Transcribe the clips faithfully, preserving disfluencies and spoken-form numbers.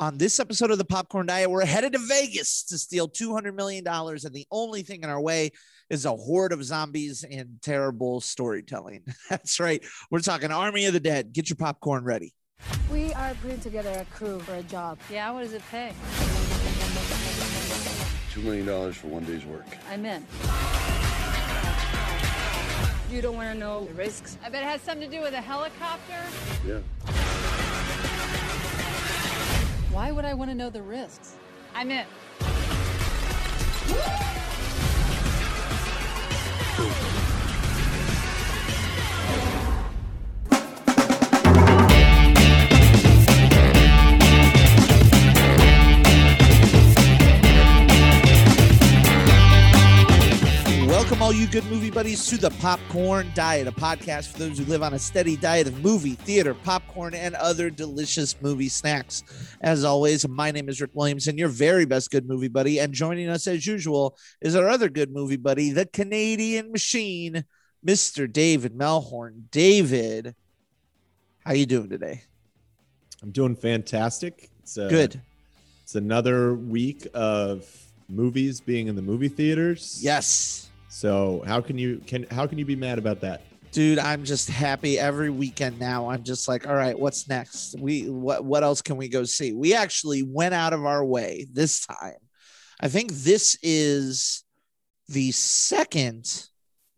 On this episode of The Popcorn Diet, we're headed to Vegas to steal two hundred million dollars, and the only thing in our way is a horde of zombies and terrible storytelling. That's right. We're talking Army of the Dead. Get your popcorn ready. We are putting together a crew for a job. Yeah, what does it pay? two million dollars for one day's work. I'm in. You don't want to know the risks. I bet it has something to do with a helicopter. Yeah. Why would I want to know the risks? I'm in. Welcome, all you good movie buddies, to The Popcorn Diet, a podcast for those who live on a steady diet of movie, theater, popcorn, and other delicious movie snacks. As always, my name is Rick Williams, and your very best good movie buddy. And joining us, as usual, is our other good movie buddy, the Canadian machine, Mister David Melhorn. David, how you doing today? I'm doing fantastic. It's a, good. It's another week of movies being in the movie theaters. Yes. So how can you can how can you be mad about that? Dude, I'm just happy every weekend now. I'm just like, all right, what's next? We what what else can we go see? We actually went out of our way this time. I think this is the second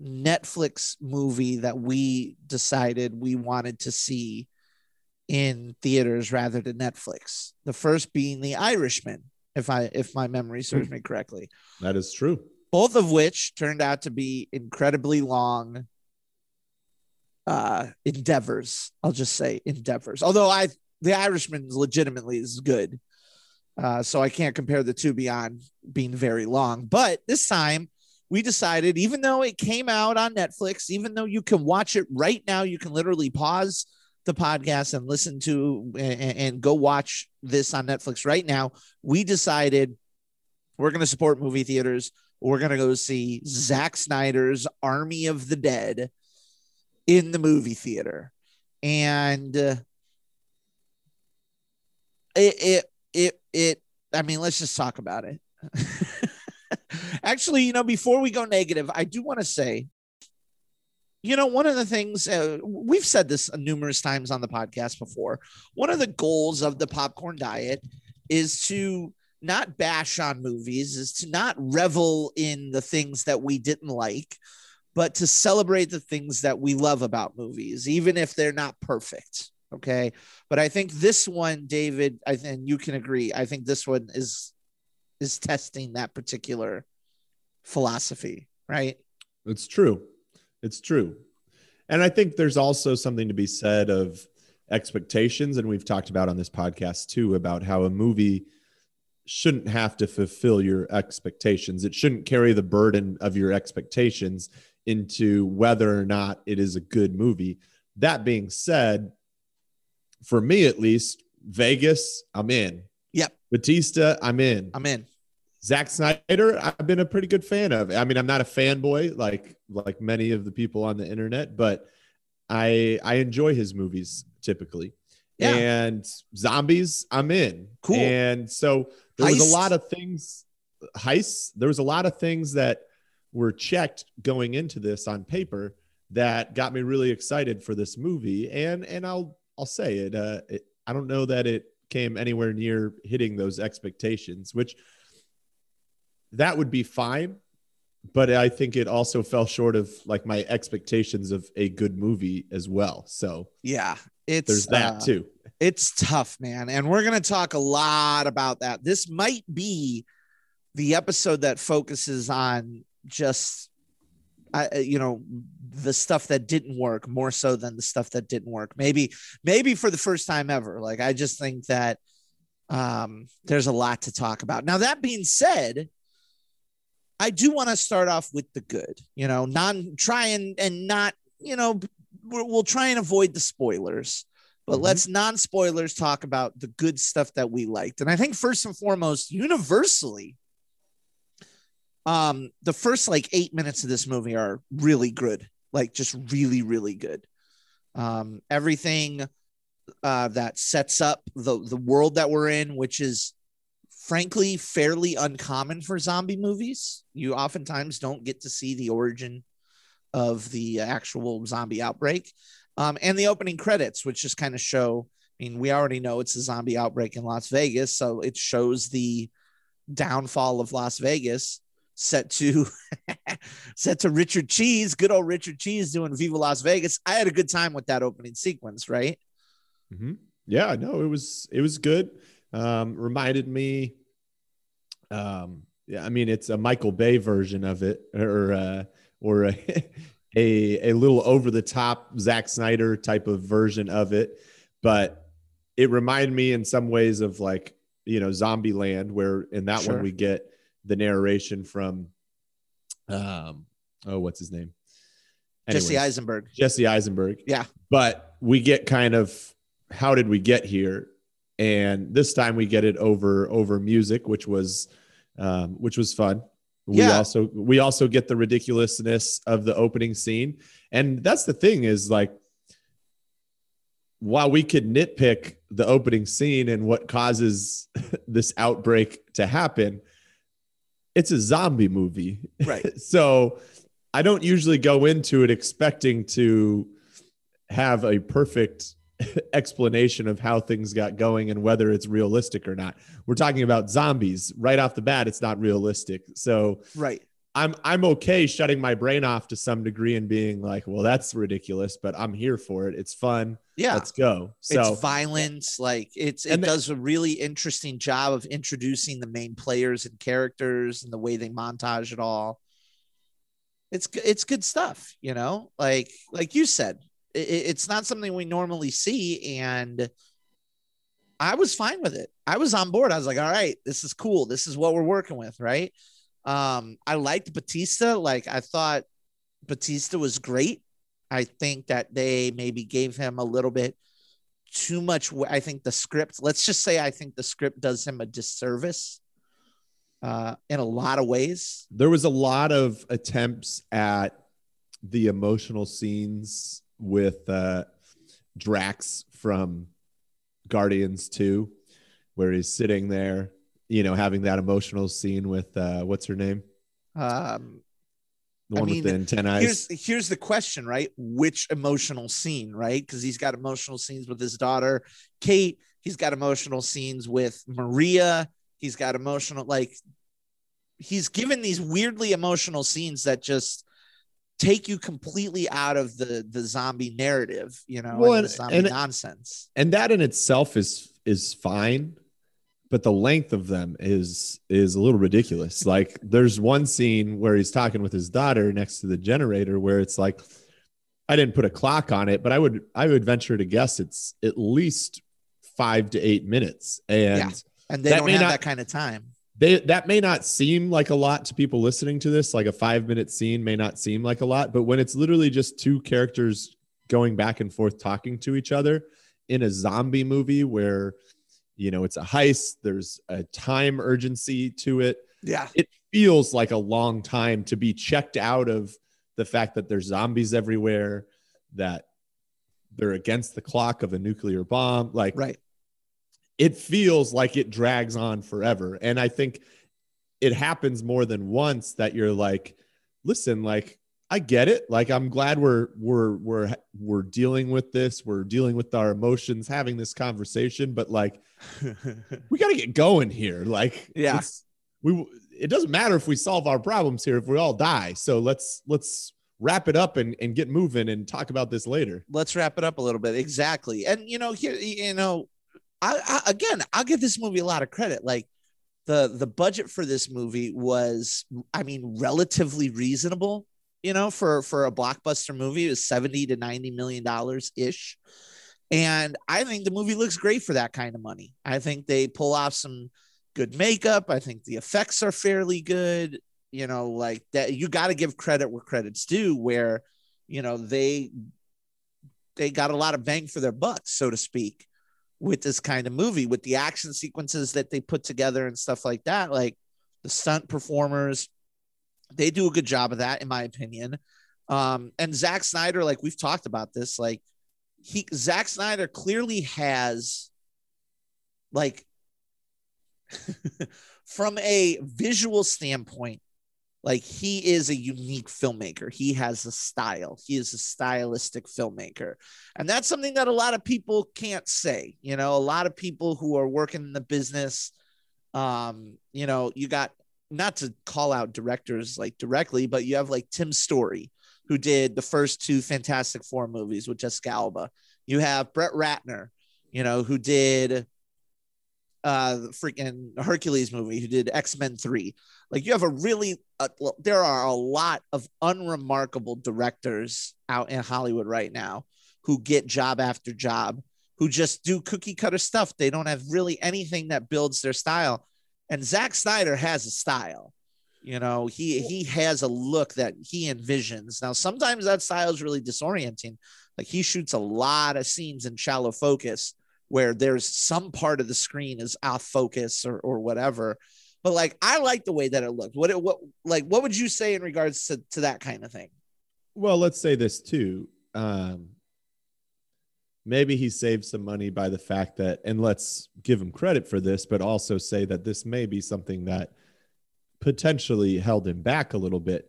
Netflix movie that we decided we wanted to see in theaters rather than Netflix. The first being The Irishman, if I if my memory serves me correctly. That is true. Both of which turned out to be incredibly long uh, endeavors. I'll just say endeavors. Although I, The Irishman legitimately is good. Uh, so I can't compare the two beyond being very long. But this time we decided, even though it came out on Netflix, even though you can watch it right now, you can literally pause the podcast and listen to and, and go watch this on Netflix right now. We decided we're going to support movie theaters. We're going to go see Zack Snyder's Army of the Dead in the movie theater. And uh, it, it, it, it, I mean, let's just talk about it. Actually, you know, before we go negative, I do want to say, you know, one of the things uh, we've said this numerous times on the podcast before, one of the goals of the Popcorn Diet is to not bash on movies, is to not revel in the things that we didn't like, but to celebrate the things that we love about movies, even if they're not perfect. Okay. But I think this one, David, I think you can agree. I think this one is, is testing that particular philosophy, right? It's true. It's true. And I think there's also something to be said of expectations. And we've talked about on this podcast too, about how a movie shouldn't have to fulfill your expectations. It shouldn't carry the burden of your expectations into whether or not it is a good movie. That being said, for me at least, Vegas, I'm in. Yep. Bautista, I'm in. I'm in. Zack Snyder, I've been a pretty good fan of. I mean, I'm not a fanboy like like many of the people on the internet, but I I enjoy his movies typically. Yeah. And zombies, I'm in. Cool. And so there was heists. a lot of things, heists. There was a lot of things that were checked going into this on paper that got me really excited for this movie. And and I'll I'll say it. Uh, it I don't know that it came anywhere near hitting those expectations, which that would be fine. But I think it also fell short of like my expectations of a good movie as well. So yeah. It's, There's that uh, too. It's tough, man. And we're going to talk a lot about that. This might be the episode that focuses on just, uh, you know, the stuff that didn't work more so than the stuff that didn't work. Maybe, maybe for the first time ever. Like, I just think that um, there's a lot to talk about. Now, that being said, I do want to start off with the good, you know, non try and, and not, you know, we'll try and avoid the spoilers, but mm-hmm. let's non-spoilers talk about the good stuff that we liked. And I think first and foremost, universally, um, the first like eight minutes of this movie are really good. Like just really, really good. Um, everything uh, that sets up the, the world that we're in, which is frankly fairly uncommon for zombie movies. You oftentimes don't get to see the origin of the actual zombie outbreak, um, and the opening credits, which just kind of show, I mean, we already know it's a zombie outbreak in Las Vegas, so it shows the downfall of Las Vegas, set to set to Richard Cheese, good old Richard Cheese doing Viva Las Vegas. I had a good time with that opening sequence, right? Mm-hmm. Yeah, no, it was it was good. Um, reminded me, um, yeah, I mean, it's a Michael Bay version of it, or uh, or a, a a little over the top Zack Snyder type of version of it, but it reminded me in some ways of, like, you know, Zombieland, where in that sure. one we get the narration from, um, oh, what's his name? Anyways, Jesse Eisenberg. Jesse Eisenberg. Yeah. But we get kind of, how did we get here? And this time we get it over over music, which was, um, which was fun. Yeah. We also we also get the ridiculousness of the opening scene, and that's the thing is, like, while we could nitpick the opening scene and what causes this outbreak to happen, it's a zombie movie. Right. So I don't usually go into it expecting to have a perfect explanation of how things got going and whether it's realistic or not. We're talking about zombies right off the bat. It's not realistic. So right. I'm, I'm okay shutting my brain off to some degree and being like, well, that's ridiculous, but I'm here for it. It's fun. Yeah. Let's go. So it's violence. Like it's, it does a really interesting job of introducing the main players and characters and the way they montage it all. It's it's good stuff. You know, like, like you said, it, it's not something we normally see, and I was fine with it. I was on board. I was like, all right, this is cool. This is what we're working with. Right. Um, I liked Bautista. Like, I thought Bautista was great. I think that they maybe gave him a little bit too much. I think the script, let's just say, I think the script does him a disservice, uh, in a lot of ways. There was a lot of attempts at the emotional scenes with, uh, Drax from Guardians two, where he's sitting there, you know, having that emotional scene with, uh, what's her name? Um, the one I mean, with the antenna eyes. Here's, here's the question, right? Which emotional scene, right? Because he's got emotional scenes with his daughter, Kate. He's got emotional scenes with Maria. He's got emotional, like, he's given these weirdly emotional scenes that just take you completely out of the, the zombie narrative, you know, well, and, and the zombie and, nonsense. And that in itself is, is fine. But the length of them is is a little ridiculous. Like, there's one scene where he's talking with his daughter next to the generator, where it's like, I didn't put a clock on it, but I would I would venture to guess it's at least five to eight minutes. And yeah. and they don't have not, that kind of time. They that may not seem like a lot to people listening to this. Like, a five minute scene may not seem like a lot, but when it's literally just two characters going back and forth talking to each other in a zombie movie where, you know, it's a heist, there's a time urgency to it. Yeah. It feels like a long time to be checked out of the fact that there's zombies everywhere, that they're against the clock of a nuclear bomb. Like, right. It feels like it drags on forever. And I think it happens more than once that you're like, listen, like, I get it. Like, I'm glad we're, we're, we're, we're dealing with this. We're dealing with our emotions, having this conversation, but, like, we got to get going here. Like, yeah, it's, we, it doesn't matter if we solve our problems here, if we all die. So let's, let's wrap it up and, and get moving and talk about this later. Let's wrap it up a little bit. Exactly. And, you know, here, you know, I, I, again, I'll give this movie a lot of credit. Like, the, the budget for this movie was, I mean, relatively reasonable. You know, for, for a blockbuster movie, it was seventy to ninety million dollars ish. And I think the movie looks great for that kind of money. I think they pull off some good makeup. I think the effects are fairly good. You know, like, that, you got to give credit where credit's due, where, you know, they, they got a lot of bang for their buck, so to speak, with this kind of movie, with the action sequences that they put together and stuff like that. Like, the stunt performers, they do a good job of that, in my opinion. Um, and Zack Snyder, like, we've talked about this, like, he Zack Snyder clearly has, like, from a visual standpoint, like, he is a unique filmmaker. He has a style. He is a stylistic filmmaker. And that's something that a lot of people can't say. You know, a lot of people who are working in the business, um, you know, you got, not to call out directors like directly, but you have like Tim Story, who did the first two Fantastic Four movies with Jessica Alba. You have Brett Ratner, you know, who did uh, the freaking Hercules movie, who did X-Men three. Like, you have a really, uh, there are a lot of unremarkable directors out in Hollywood right now who get job after job, who just do cookie cutter stuff. They don't have really anything that builds their style. And Zack Snyder has a style. You know, he, he has a look that he envisions. Now, sometimes that style is really disorienting. Like, he shoots a lot of scenes in shallow focus where there's some part of the screen is off focus or, or whatever. But, like, I like the way that it looked. What, it, what, like, what would you say in regards to, to that kind of thing? Well, let's say this too. Um, maybe he saved some money by the fact that, and let's give him credit for this, but also say that this may be something that potentially held him back a little bit.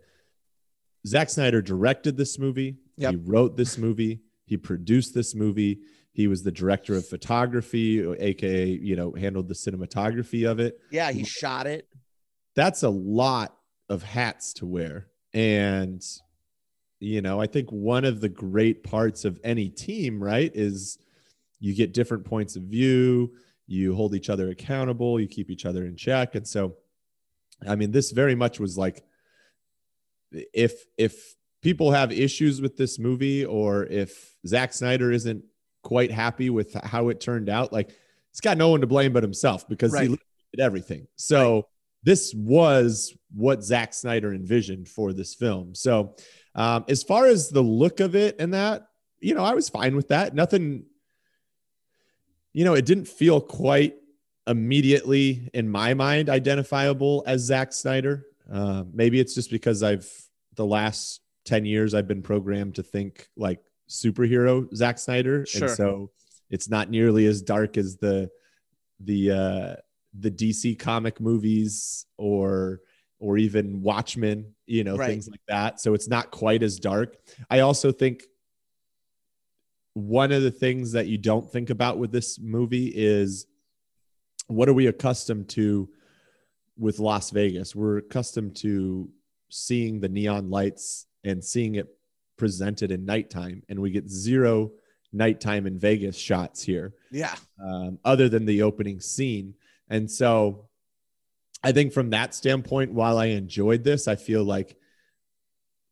Zack Snyder directed this movie. Yep. He wrote this movie. He produced this movie. He was the director of photography, A K A, you know, handled the cinematography of it. Yeah, he shot it. That's a lot of hats to wear. And, you know, I think one of the great parts of any team, right, is you get different points of view, you hold each other accountable, you keep each other in check. And so, I mean, this very much was like, if, if people have issues with this movie, or if Zack Snyder isn't quite happy with how it turned out, like, he's got no one to blame but himself, because right. he did everything. So right. this was what Zack Snyder envisioned for this film. So um, as far as the look of it and that, you know, I was fine with that. Nothing, you know, it didn't feel quite immediately in my mind identifiable as Zack Snyder. Uh, maybe it's just because I've, the last ten years, I've been programmed to think like superhero Zack Snyder. Sure. And so it's not nearly as dark as the, the, uh, the D C comic movies or, or even Watchmen, you know, right. things like that. So it's not quite as dark. I also think one of the things that you don't think about with this movie is, what are we accustomed to with Las Vegas? We're accustomed to seeing the neon lights and seeing it presented in nighttime, and we get zero nighttime in Vegas shots here. Yeah. Um, other than the opening scene. And so I think from that standpoint, while I enjoyed this, I feel like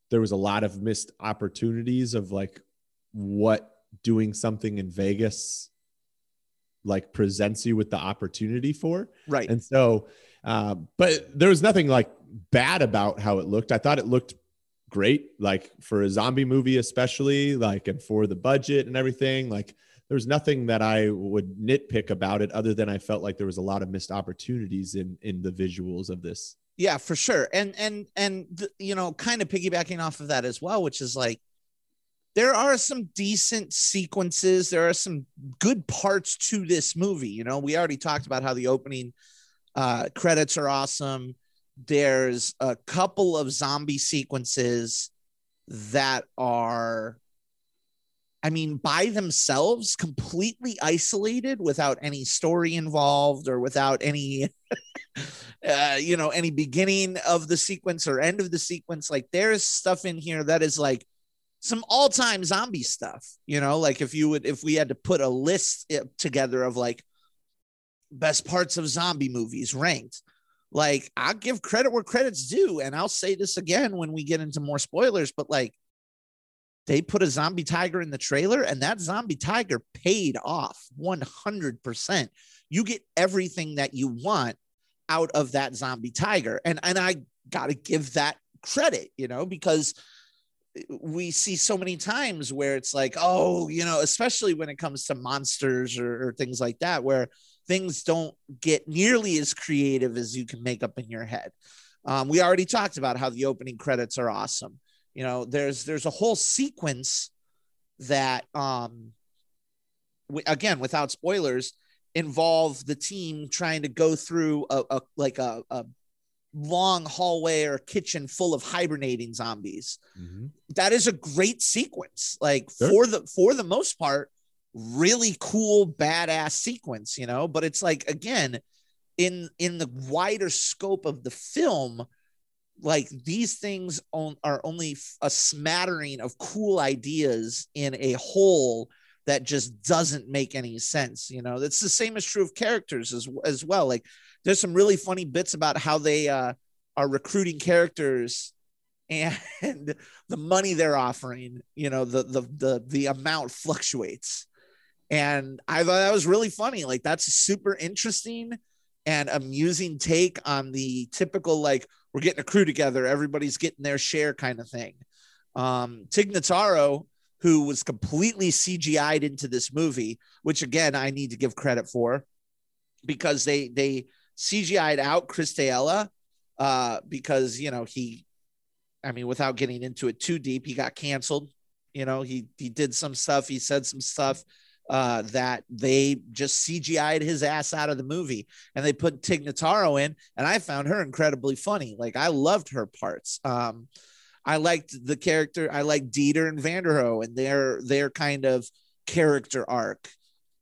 there was a lot of missed opportunities of like what doing something in Vegas like presents you with the opportunity for. Right. And so, uh, but there was nothing like bad about how it looked. I thought it looked great. Like, for a zombie movie, especially, like, and for the budget and everything, like, there was nothing that I would nitpick about it, other than I felt like there was a lot of missed opportunities in, in the visuals of this. Yeah, for sure. And, and, and, th- you know, kind of piggybacking off of that as well, which is like, there are some decent sequences. There are some good parts to this movie. You know, we already talked about how the opening uh, credits are awesome. There's a couple of zombie sequences that are, I mean, by themselves, completely isolated without any story involved or without any, uh, you know, any beginning of the sequence or end of the sequence. Like, there's stuff in here that is like, some all-time zombie stuff, you know, like if you would, if we had to put a list together of like best parts of zombie movies ranked, like, I'll give credit where credit's due. And I'll say this again when we get into more spoilers, but like, they put a zombie tiger in the trailer, and that zombie tiger paid off one hundred percent. You get everything that you want out of that zombie tiger. And, and I got to give that credit, you know, because we see so many times where it's like, oh, you know, especially when it comes to monsters or, or things like that, where things don't get nearly as creative as you can make up in your head. Um, we already talked about how the opening credits are awesome. You know, there's, there's a whole sequence that um, w- again, without spoilers, involve the team trying to go through a, a like a, a long hallway or kitchen full of hibernating zombies. Mm-hmm. That is a great sequence. Like sure. for the for the most part, really cool, badass sequence, you know. But it's like, again, in in the wider scope of the film, like these things on, are only a smattering of cool ideas in a whole that just doesn't make any sense. You know, that's the same is true of characters as, as well. Like there's some really funny bits about how they uh, are recruiting characters and the money they're offering, you know, the, the, the, the amount fluctuates. And I thought that was really funny. Like that's a super interesting and amusing take on the typical, like, we're getting a crew together, everybody's getting their share kind of thing. Um, Tig Notaro, who was completely C G I'd into this movie, which again, I need to give credit for, because they, they C G I'd out Chris Taella, uh, because, you know, he, I mean, without getting into it too deep, he got canceled. You know, he, he did some stuff. He said some stuff uh, that they just C G I'd his ass out of the movie, and they put Tig Notaro in, and I found her incredibly funny. Like I loved her parts. Um, I liked the character. I liked Dieter and Vanderohe and their, their kind of character arc,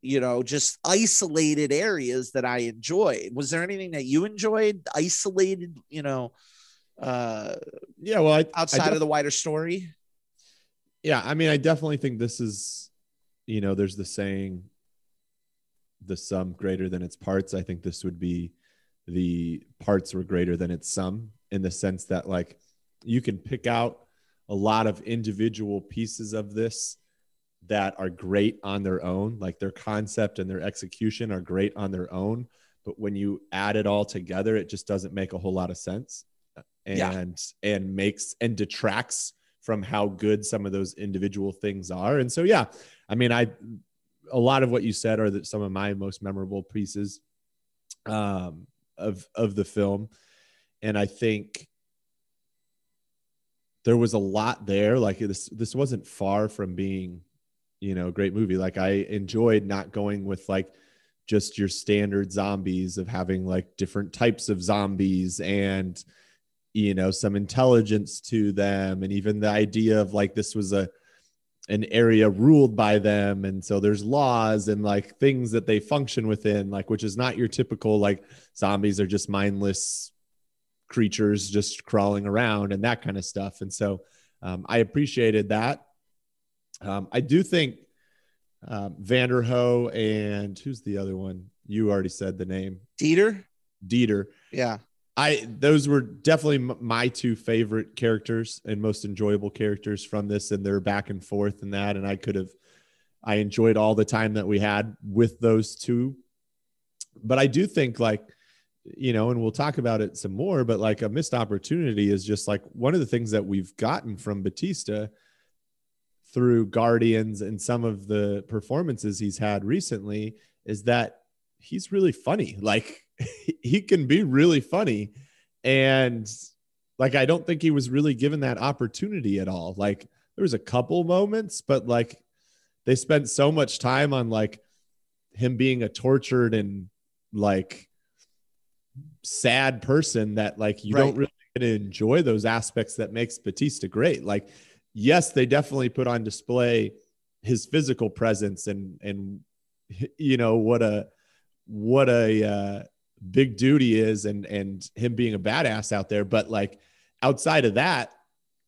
you know, just isolated areas that I enjoyed. Was there anything that you enjoyed isolated, you know, uh yeah well I, outside I def- of the wider story? yeah I mean, I definitely think this is, you know, there's the saying, the sum greater than its parts. I think this would be the parts were greater than its sum, in the sense that like you can pick out a lot of individual pieces of this that are great on their own, like their concept and their execution are great on their own, but when you add it all together, it just doesn't make a whole lot of sense. And yeah. and makes and detracts from how good some of those individual things are. And so, yeah, I mean, I a lot of what you said are the, some of my most memorable pieces um, of of the film. And I think there was a lot there. Like this, this wasn't far from being, you know, a great movie. Like I enjoyed not going with like just your standard zombies, of having like different types of zombies and, you know, some intelligence to them. And even the idea of like, this was a, an area ruled by them. And so there's laws and like things that they function within, like, which is not your typical, like zombies are just mindless creatures just crawling around and that kind of stuff. And so um, I appreciated that. Um, I do think um, Vanderohe and who's the other one? You already said the name. Dieter. Dieter. Yeah. I, those were definitely my two favorite characters and most enjoyable characters from this, and their back and forth and that. And I could have, I enjoyed all the time that we had with those two. But I do think like, you know, and we'll talk about it some more, but like a missed opportunity is just like one of the things that we've gotten from Bautista through Guardians and some of the performances he's had recently, is that he's really funny. Like, he can be really funny. And like, I don't think he was really given that opportunity at all. Like there was a couple moments, but like they spent so much time on like him being a tortured and like sad person that like, you right. don't really get to enjoy those aspects that makes Bautista great. Like, yes, they definitely put on display his physical presence and, and, you know, what a, what a, uh, big duty is, and and him being a badass out there. But like outside of that,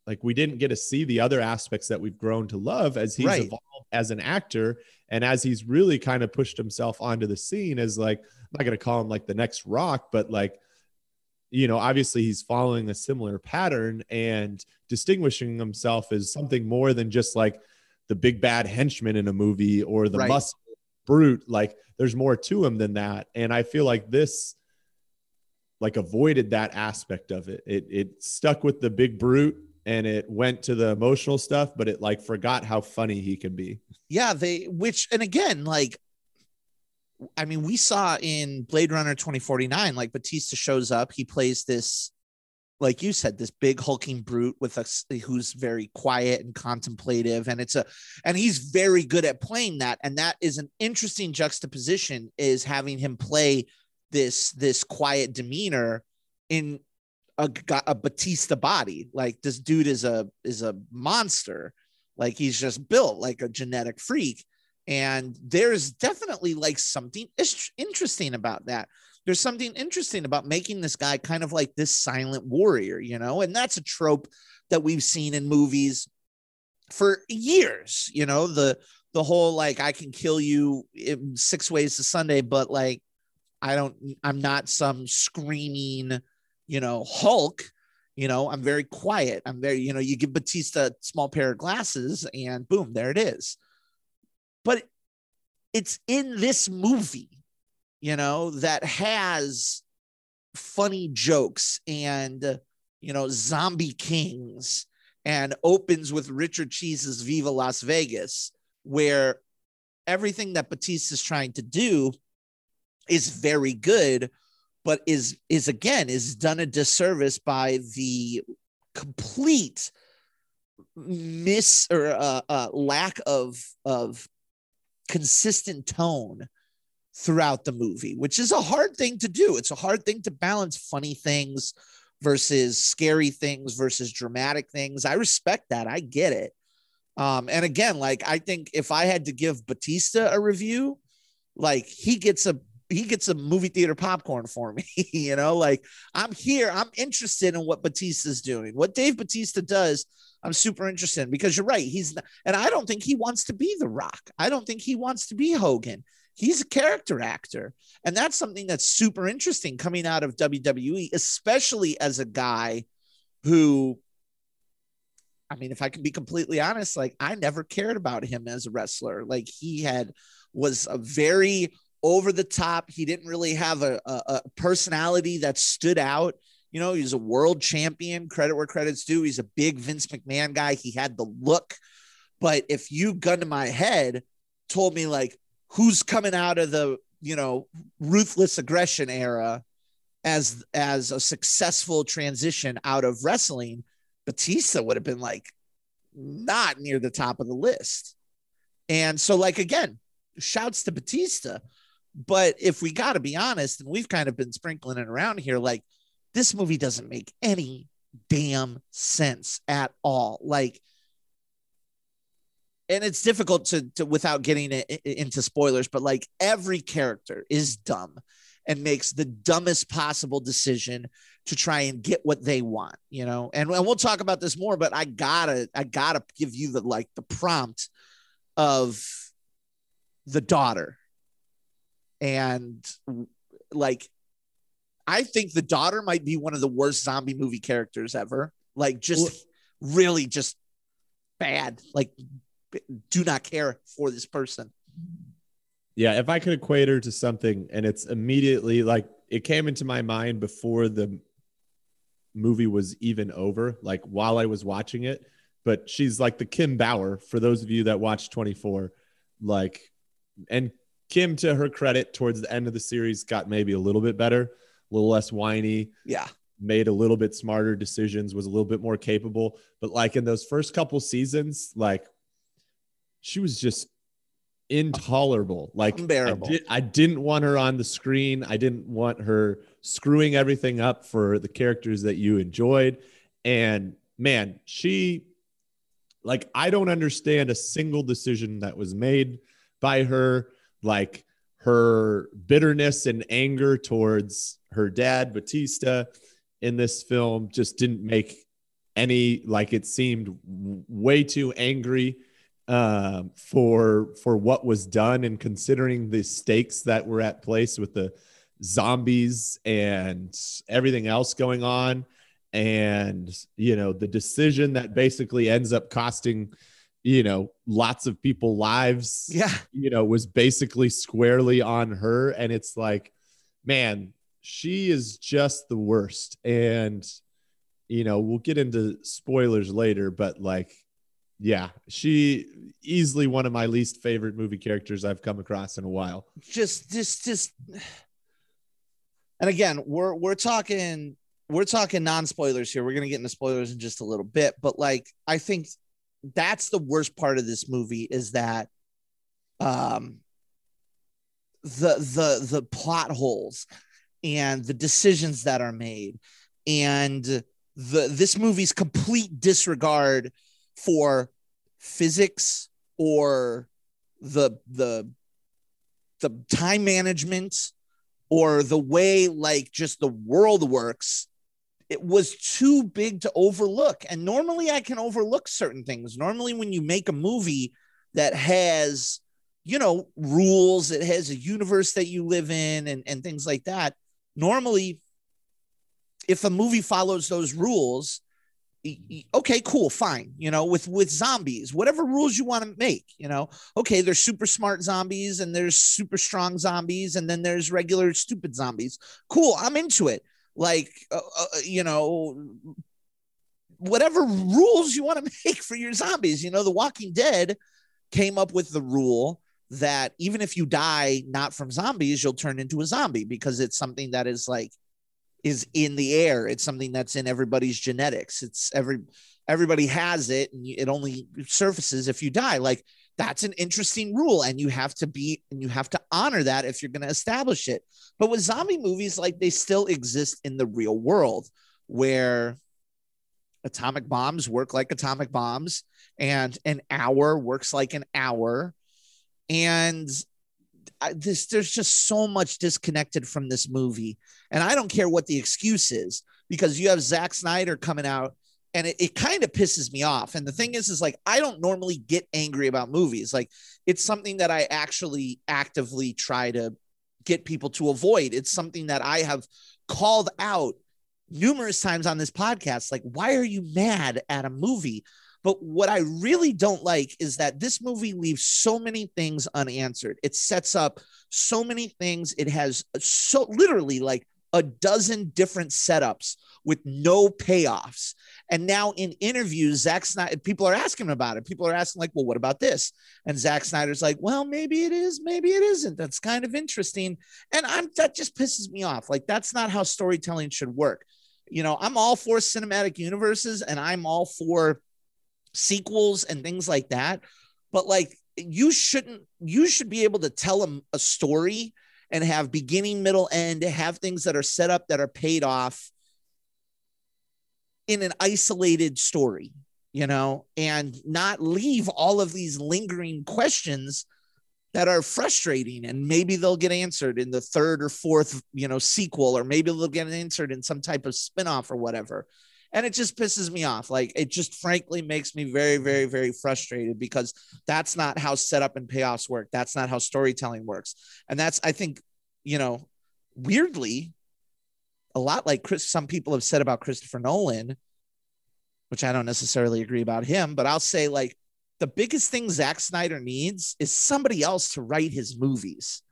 like we didn't get to see the other aspects that we've grown to love as he's right. evolved as an actor, and as he's really kind of pushed himself onto the scene as like, I'm not going to call him like the next Rock, but like, you know, obviously he's following a similar pattern and distinguishing himself as something more than just like the big bad henchman in a movie or the right. muscle brute. Like there's more to him than that. And I feel like this like avoided that aspect of it. It it stuck with the big brute and it went to the emotional stuff, but it like forgot how funny he can be. Yeah. They, which, and again, like, I mean, we saw in Blade Runner twenty forty-nine, like Bautista shows up, he plays this like you said, this big hulking brute with us who's very quiet and contemplative. And it's a, and he's very good at playing that. And that is an interesting juxtaposition, is having him play this, this quiet demeanor in a, a Bautista body. Like, this dude is a, is a monster. Like, he's just built like a genetic freak. And there's definitely like something interesting about that. There's something interesting about making this guy kind of like this silent warrior, you know, and that's a trope that we've seen in movies for years. You know, the the whole like, I can kill you in six ways to Sunday, but like, I don't I'm not some screaming, you know, Hulk. You know, I'm very quiet. I'm very, you know, you give Bautista a small pair of glasses and boom, there it is. But it's in this movie, you know, that has funny jokes and, you know, zombie kings, and opens with Richard Cheese's Viva Las Vegas, where everything that Bautista is trying to do is very good, but is, is again, is done a disservice by the complete miss or uh, uh, lack of, of consistent tone throughout the movie, which is a hard thing to do. It's a hard thing to balance funny things versus scary things versus dramatic things. I respect that. I get it. Um, and again, like, I think if I had to give Bautista a review, like, he gets a, he gets a movie theater popcorn for me, you know, like, I'm here, I'm interested in what Bautista's doing, what Dave Bautista does. I'm super interested in, because you're right. He's not, and I don't think he wants to be The Rock. I don't think he wants to be Hogan. He's a character actor. And that's something that's super interesting coming out of W W E, especially as a guy who, I mean, if I can be completely honest, like, I never cared about him as a wrestler. Like, he had, was a very over the top. He didn't really have a, a, a personality that stood out. You know, he's a world champion, credit where credit's due. He's a big Vince McMahon guy. He had the look. But if you, gun to my head, told me like, who's coming out of the, you know, ruthless aggression era as, as a successful transition out of wrestling, Bautista would have been like not near the top of the list. And so, like, again, shouts to Bautista. But if we got to be honest, and we've kind of been sprinkling it around here, like, this movie doesn't make any damn sense at all. Like, and it's difficult to, to without getting it, it, into spoilers, but like, every character is dumb and makes the dumbest possible decision to try and get what they want, you know, and, and we'll talk about this more, but I gotta, I gotta give you the, like, the prompt of the daughter. And like, I think the daughter might be one of the worst zombie movie characters ever. Like, just really just bad, like, do not care for this person. Yeah, if I could equate her to something, and it's immediately like, it came into my mind before the movie was even over, like, while I was watching it, but she's like the Kim Bauer, for those of you that watch twenty-four, like, and Kim, to her credit, towards the end of the series, got maybe a little bit better, a little less whiny. Yeah. Made a little bit smarter decisions, was a little bit more capable. But like, in those first couple seasons, like, she was just intolerable. Like, unbearable. I, did, I didn't want her on the screen. I didn't want her screwing everything up for the characters that you enjoyed. And man, she, like, I don't understand a single decision that was made by her. Like, her bitterness and anger towards her dad, Bautista, in this film just didn't make any, like, it seemed way too angry Um, for for what was done, and considering the stakes that were at place with the zombies and everything else going on, and, you know, the decision that basically ends up costing, you know, lots of people lives, yeah, you know, was basically squarely on her. And it's like, man, she is just the worst. And, you know, we'll get into spoilers later, but like, yeah, she easily one of my least favorite movie characters I've come across in a while. Just, just, just, and again, we're we're talking we're talking non-spoilers here. We're going to get into spoilers in just a little bit. But, like, I think that's the worst part of this movie is that um, the the the plot holes and the decisions that are made and the this movie's complete disregard for physics or the the the time management or the way, like, just the world works. It was too big to overlook. And normally I can overlook certain things. Normally when you make a movie that has, you know, rules, it has a universe that you live in and, and things like that. Normally, if a movie follows those rules, okay, cool, fine. You know, with, with zombies, whatever rules you want to make, you know, okay, there's super smart zombies and there's super strong zombies. And then there's regular stupid zombies. Cool. I'm into it. Like, uh, uh, you know, whatever rules you want to make for your zombies. You know, The Walking Dead came up with the rule that even if you die not from zombies, you'll turn into a zombie because it's something that is like is in the air. It's something that's in everybody's genetics. It's every everybody has it, and it only surfaces if you die. Like, that's an interesting rule, and you have to be and you have to honor that if you're going to establish it. But with zombie movies, like, they still exist in the real world where atomic bombs work like atomic bombs and an hour works like an hour. And I, this there's just so much disconnected from this movie. And I don't care what the excuse is, because you have Zack Snyder coming out. And it, it kind of pisses me off. And the thing is, is like, I don't normally get angry about movies. Like, it's something that I actually actively try to get people to avoid. It's something that I have called out numerous times on this podcast. Like, why are you mad at a movie? But what I really don't like is that this movie leaves so many things unanswered. It sets up so many things. It has so literally like a dozen different setups with no payoffs. And now in interviews, Zack Snyder, people are asking him about it. People are asking, like, well, what about this? And Zack Snyder's like, well, maybe it is, maybe it isn't. That's kind of interesting. And I'm that just pisses me off. Like, that's not how storytelling should work. You know, I'm all for cinematic universes and I'm all for sequels and things like that. But, like, you shouldn't, you should be able to tell them a story and have beginning, middle, end, have things that are set up that are paid off in an isolated story, you know, and not leave all of these lingering questions that are frustrating. And maybe they'll get answered in the third or fourth, you know, sequel, or maybe they'll get answered in some type of spinoff or whatever. And it just pisses me off. Like, it just frankly makes me very, very, very frustrated, because that's not how setup and payoffs work. That's not how storytelling works. And that's, I think, you know, weirdly, a lot like Chris, some people have said about Christopher Nolan, which I don't necessarily agree about him, but I'll say, like, the biggest thing Zack Snyder needs is somebody else to write his movies,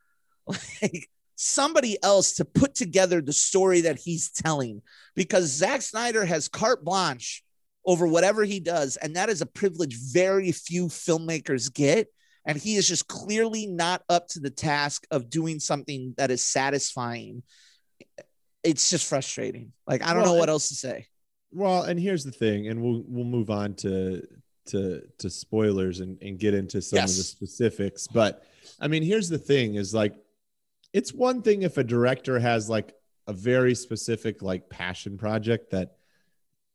like somebody else to put together the story that he's telling, because Zack Snyder has carte blanche over whatever he does. And that is a privilege very few filmmakers get. And he is just clearly not up to the task of doing something that is satisfying. It's just frustrating. Like, I don't well, know what else to say. Well, and here's the thing, and we'll we'll move on to to to spoilers and, and get into some yes. of the specifics. But I mean, here's the thing is, like, it's one thing if a director has, like, a very specific, like, passion project that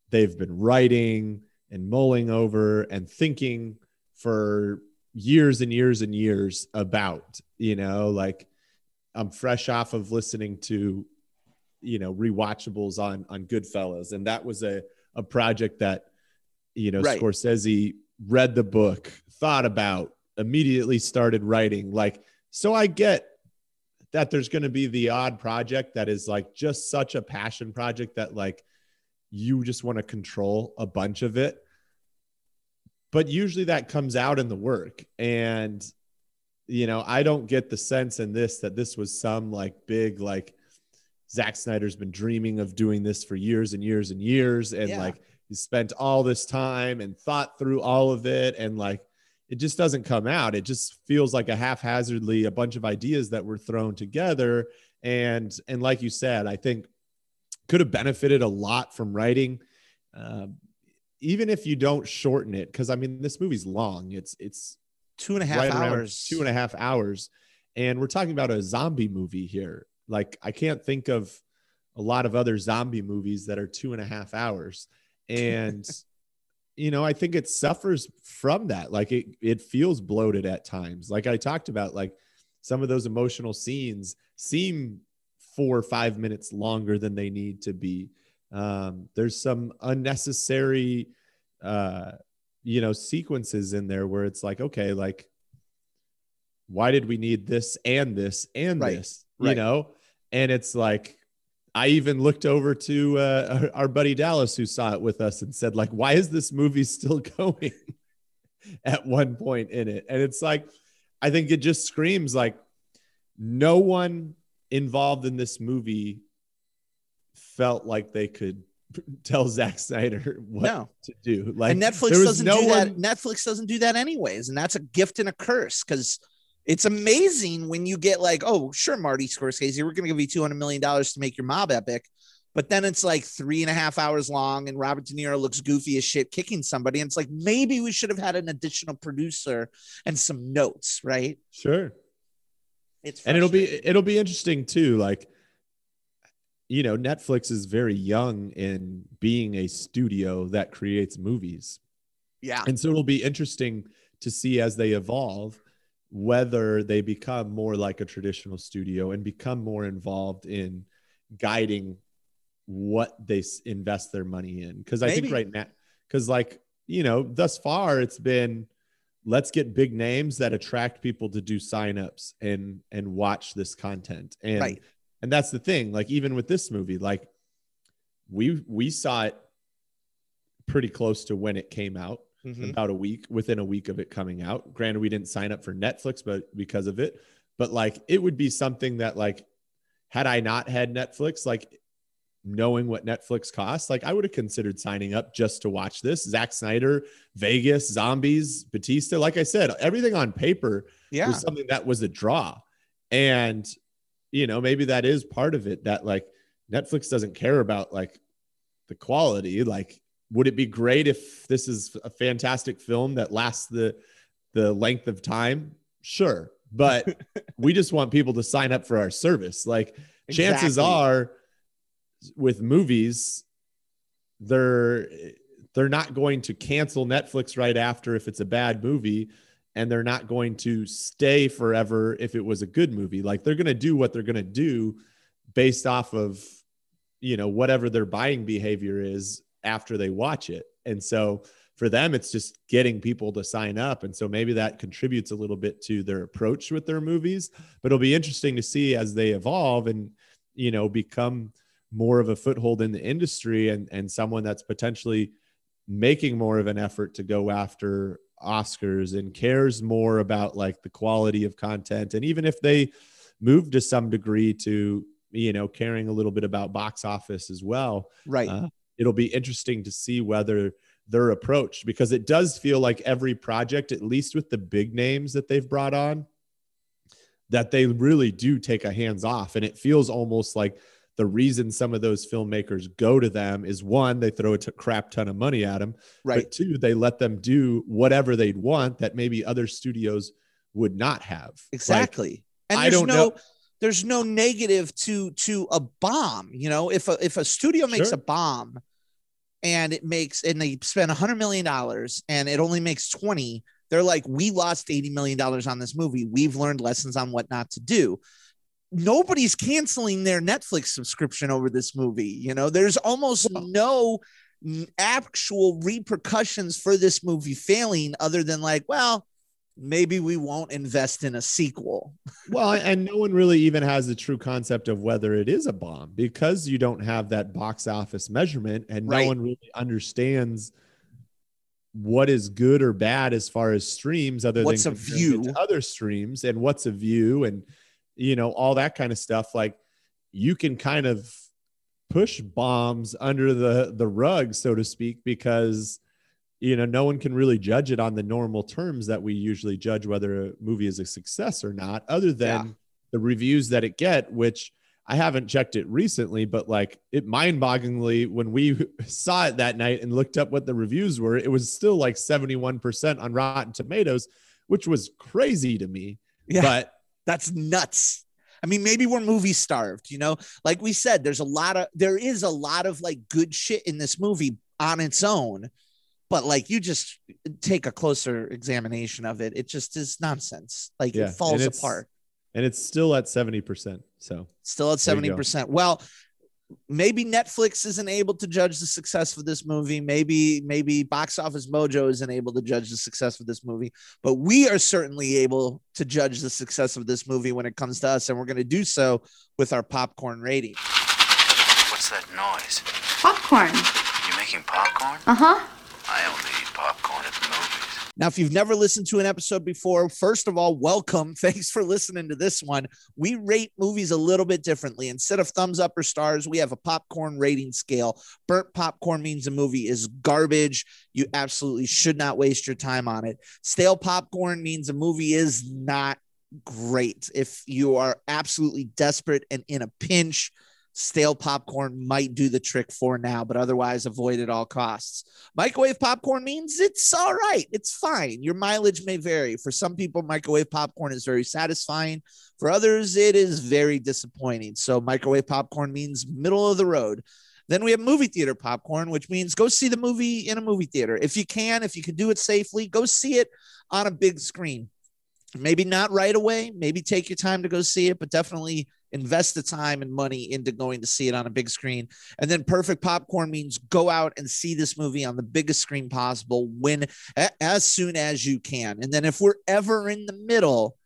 they've been writing and mulling over and thinking for years and years and years about, you know, like, I'm fresh off of listening to, you know, rewatchables on, on Goodfellas. And that was a, a project that, you know, right. Scorsese read the book, thought about, immediately started writing. Like, so I get that there's going to be the odd project that is, like, just such a passion project that, like, you just want to control a bunch of it. But usually that comes out in the work. And, you know, I don't get the sense in this that this was some, like, big, like, Zack Snyder's been dreaming of doing this for years and years and years. And yeah. like, he spent all this time and thought through all of it. And, like, it just doesn't come out. It just feels like a haphazardly, a bunch of ideas that were thrown together. And, and like you said, I think could have benefited a lot from writing, uh, even if you don't shorten it. Because I mean, this movie's long. It's it's two and a half right hours. Two and a half hours, and we're talking about a zombie movie here. Like, I can't think of a lot of other zombie movies that are two and a half hours, and you know, I think it suffers from that. Like, it it feels bloated at times. Like I talked about, like some of those emotional scenes seem four or five minutes longer than they need to be. Um, there's some unnecessary, uh, you know, sequences in there where it's like, okay, like, why did we need this and this and right. this, you right. know? And it's like, I even looked over to uh, our buddy Dallas, who saw it with us, and said, like, why is this movie still going at one point in it? And it's like, I think it just screams like no one involved in this movie felt like they could tell Zack Snyder what no. to do. Like, and Netflix doesn't no do one... that. Netflix doesn't do that anyways. And that's a gift and a curse, because it's amazing when you get like, oh, sure, Marty Scorsese, we're going to give you two hundred million dollars to make your mob epic. But then it's like three and a half hours long and Robert De Niro looks goofy as shit kicking somebody. And it's like, maybe we should have had an additional producer and some notes, right? Sure. It's and it'll be it'll be interesting, too. Like, you know, Netflix is very young in being a studio that creates movies. Yeah. And so it'll be interesting to see as they evolve whether they become more like a traditional studio and become more involved in guiding what they invest their money in. Because I Maybe. think right now, because like, you know, thus far it's been, let's get big names that attract people to do signups and and watch this content. And right. and that's the thing. Like, even with this movie, like we we saw it pretty close to when it came out. Mm-hmm. About a week, within a week of it coming out. Granted, we didn't sign up for Netflix, but because of it, but like, it would be something that, like, had I not had Netflix, like knowing what Netflix costs, like I would have considered signing up just to watch this. Zack Snyder, Vegas, zombies, Bautista. Like I said, everything on paper yeah. was something that was a draw. And, you know, maybe that is part of it, that like Netflix doesn't care about like the quality. Like, would it be great if this is a fantastic film that lasts the the length of time? Sure. But we just want people to sign up for our service. Like, exactly. chances are with movies, they're they're not going to cancel Netflix right after if it's a bad movie, and they're not going to stay forever if it was a good movie. Like, they're going to do what they're going to do based off of, you know, whatever their buying behavior is after they watch it. And so for them, it's just getting people to sign up. And so maybe that contributes a little bit to their approach with their movies, but it'll be interesting to see as they evolve and, you know, become more of a foothold in the industry and, and someone that's potentially making more of an effort to go after Oscars and cares more about like the quality of content. And even if they move to some degree to, you know, caring a little bit about box office as well. Right. Uh, It'll be interesting to see whether their approach, because it does feel like every project, at least with the big names that they've brought on, that they really do take a hands off. And it feels almost like the reason some of those filmmakers go to them is, one, they throw a t- crap ton of money at them. Right. But two, they let them do whatever they'd want that maybe other studios would not have. Exactly. Like, and I don't no- know. There's no negative to to a bomb. You know, if a, if a studio makes sure. a bomb, and it makes, and they spend one hundred million dollars and it only makes twenty, they're like, we lost eighty million dollars on this movie. We've learned lessons on what not to do. Nobody's canceling their Netflix subscription over this movie. You know, there's almost no actual repercussions for this movie failing other than like, well, maybe we won't invest in a sequel. Well, and no one really even has the true concept of whether it is a bomb, because you don't have that box office measurement, and right. no one really understands what is good or bad as far as streams, other what's than a view to other streams, and what's a view, and, you know, all that kind of stuff. Like, you can kind of push bombs under the, the rug, so to speak, because, you know, no one can really judge it on the normal terms that we usually judge whether a movie is a success or not, other than yeah. the reviews that it get, which I haven't checked it recently, but like it mind-bogglingly, when we saw it that night and looked up what the reviews were, it was still like seventy-one percent on Rotten Tomatoes, which was crazy to me. Yeah, but that's nuts. I mean, maybe we're movie starved, you know, like we said, there's a lot of, there is a lot of like good shit in this movie on its own, but like you just take a closer examination of it. It just is nonsense. Like yeah. it falls and apart. And it's still at seventy percent. So still at seventy percent. Well, maybe Netflix isn't able to judge the success of this movie. Maybe, maybe Box Office Mojo isn't able to judge the success of this movie, but we are certainly able to judge the success of this movie when it comes to us. And we're going to do so with our popcorn rating. What's that noise? Popcorn. You making popcorn? Uh-huh. I only eat popcorn at the movies. Now, if you've never listened to an episode before, first of all, welcome. Thanks for listening to this one. We rate movies a little bit differently. Instead of thumbs up or stars, we have a popcorn rating scale. Burnt popcorn means a movie is garbage. You absolutely should not waste your time on it. Stale popcorn means a movie is not great. If you are absolutely desperate and in a pinch, stale popcorn might do the trick for now, but otherwise avoid at all costs. Microwave popcorn means it's all right. It's fine. Your mileage may vary. For some people, microwave popcorn is very satisfying. For others, it is very disappointing. So microwave popcorn means middle of the road. Then we have movie theater popcorn, which means go see the movie in a movie theater. If you can, if you can do it safely, go see it on a big screen. Maybe not right away. Maybe take your time to go see it, but definitely invest the time and money into going to see it on a big screen. And then perfect popcorn means go out and see this movie on the biggest screen possible when as soon as you can. And then if we're ever in the middle,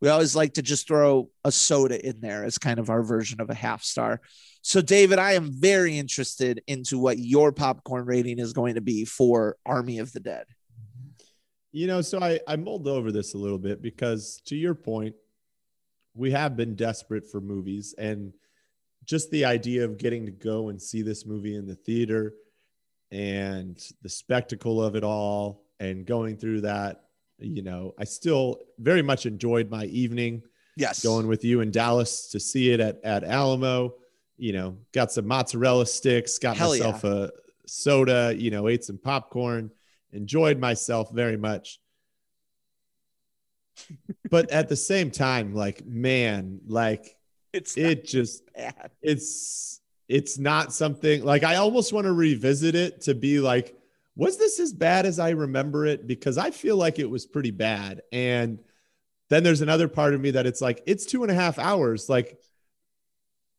we always like to just throw a soda in there as kind of our version of a half star. So, David, I am very interested into what your popcorn rating is going to be for Army of the Dead. You know, so I, I mulled over this a little bit because, to your point, we have been desperate for movies, and just the idea of getting to go and see this movie in the theater and the spectacle of it all and going through that, you know, I still very much enjoyed my evening. Yes. Going with you in Dallas to see it at, at Alamo, you know, got some mozzarella sticks, got Hell myself yeah. a soda, you know, ate some popcorn. Enjoyed myself very much. But at the same time, like, man, like it's it just, bad. it's, it's not something like I almost want to revisit it to be like, was this as bad as I remember it? Because I feel like it was pretty bad. And then there's another part of me that it's like, it's two and a half hours. Like,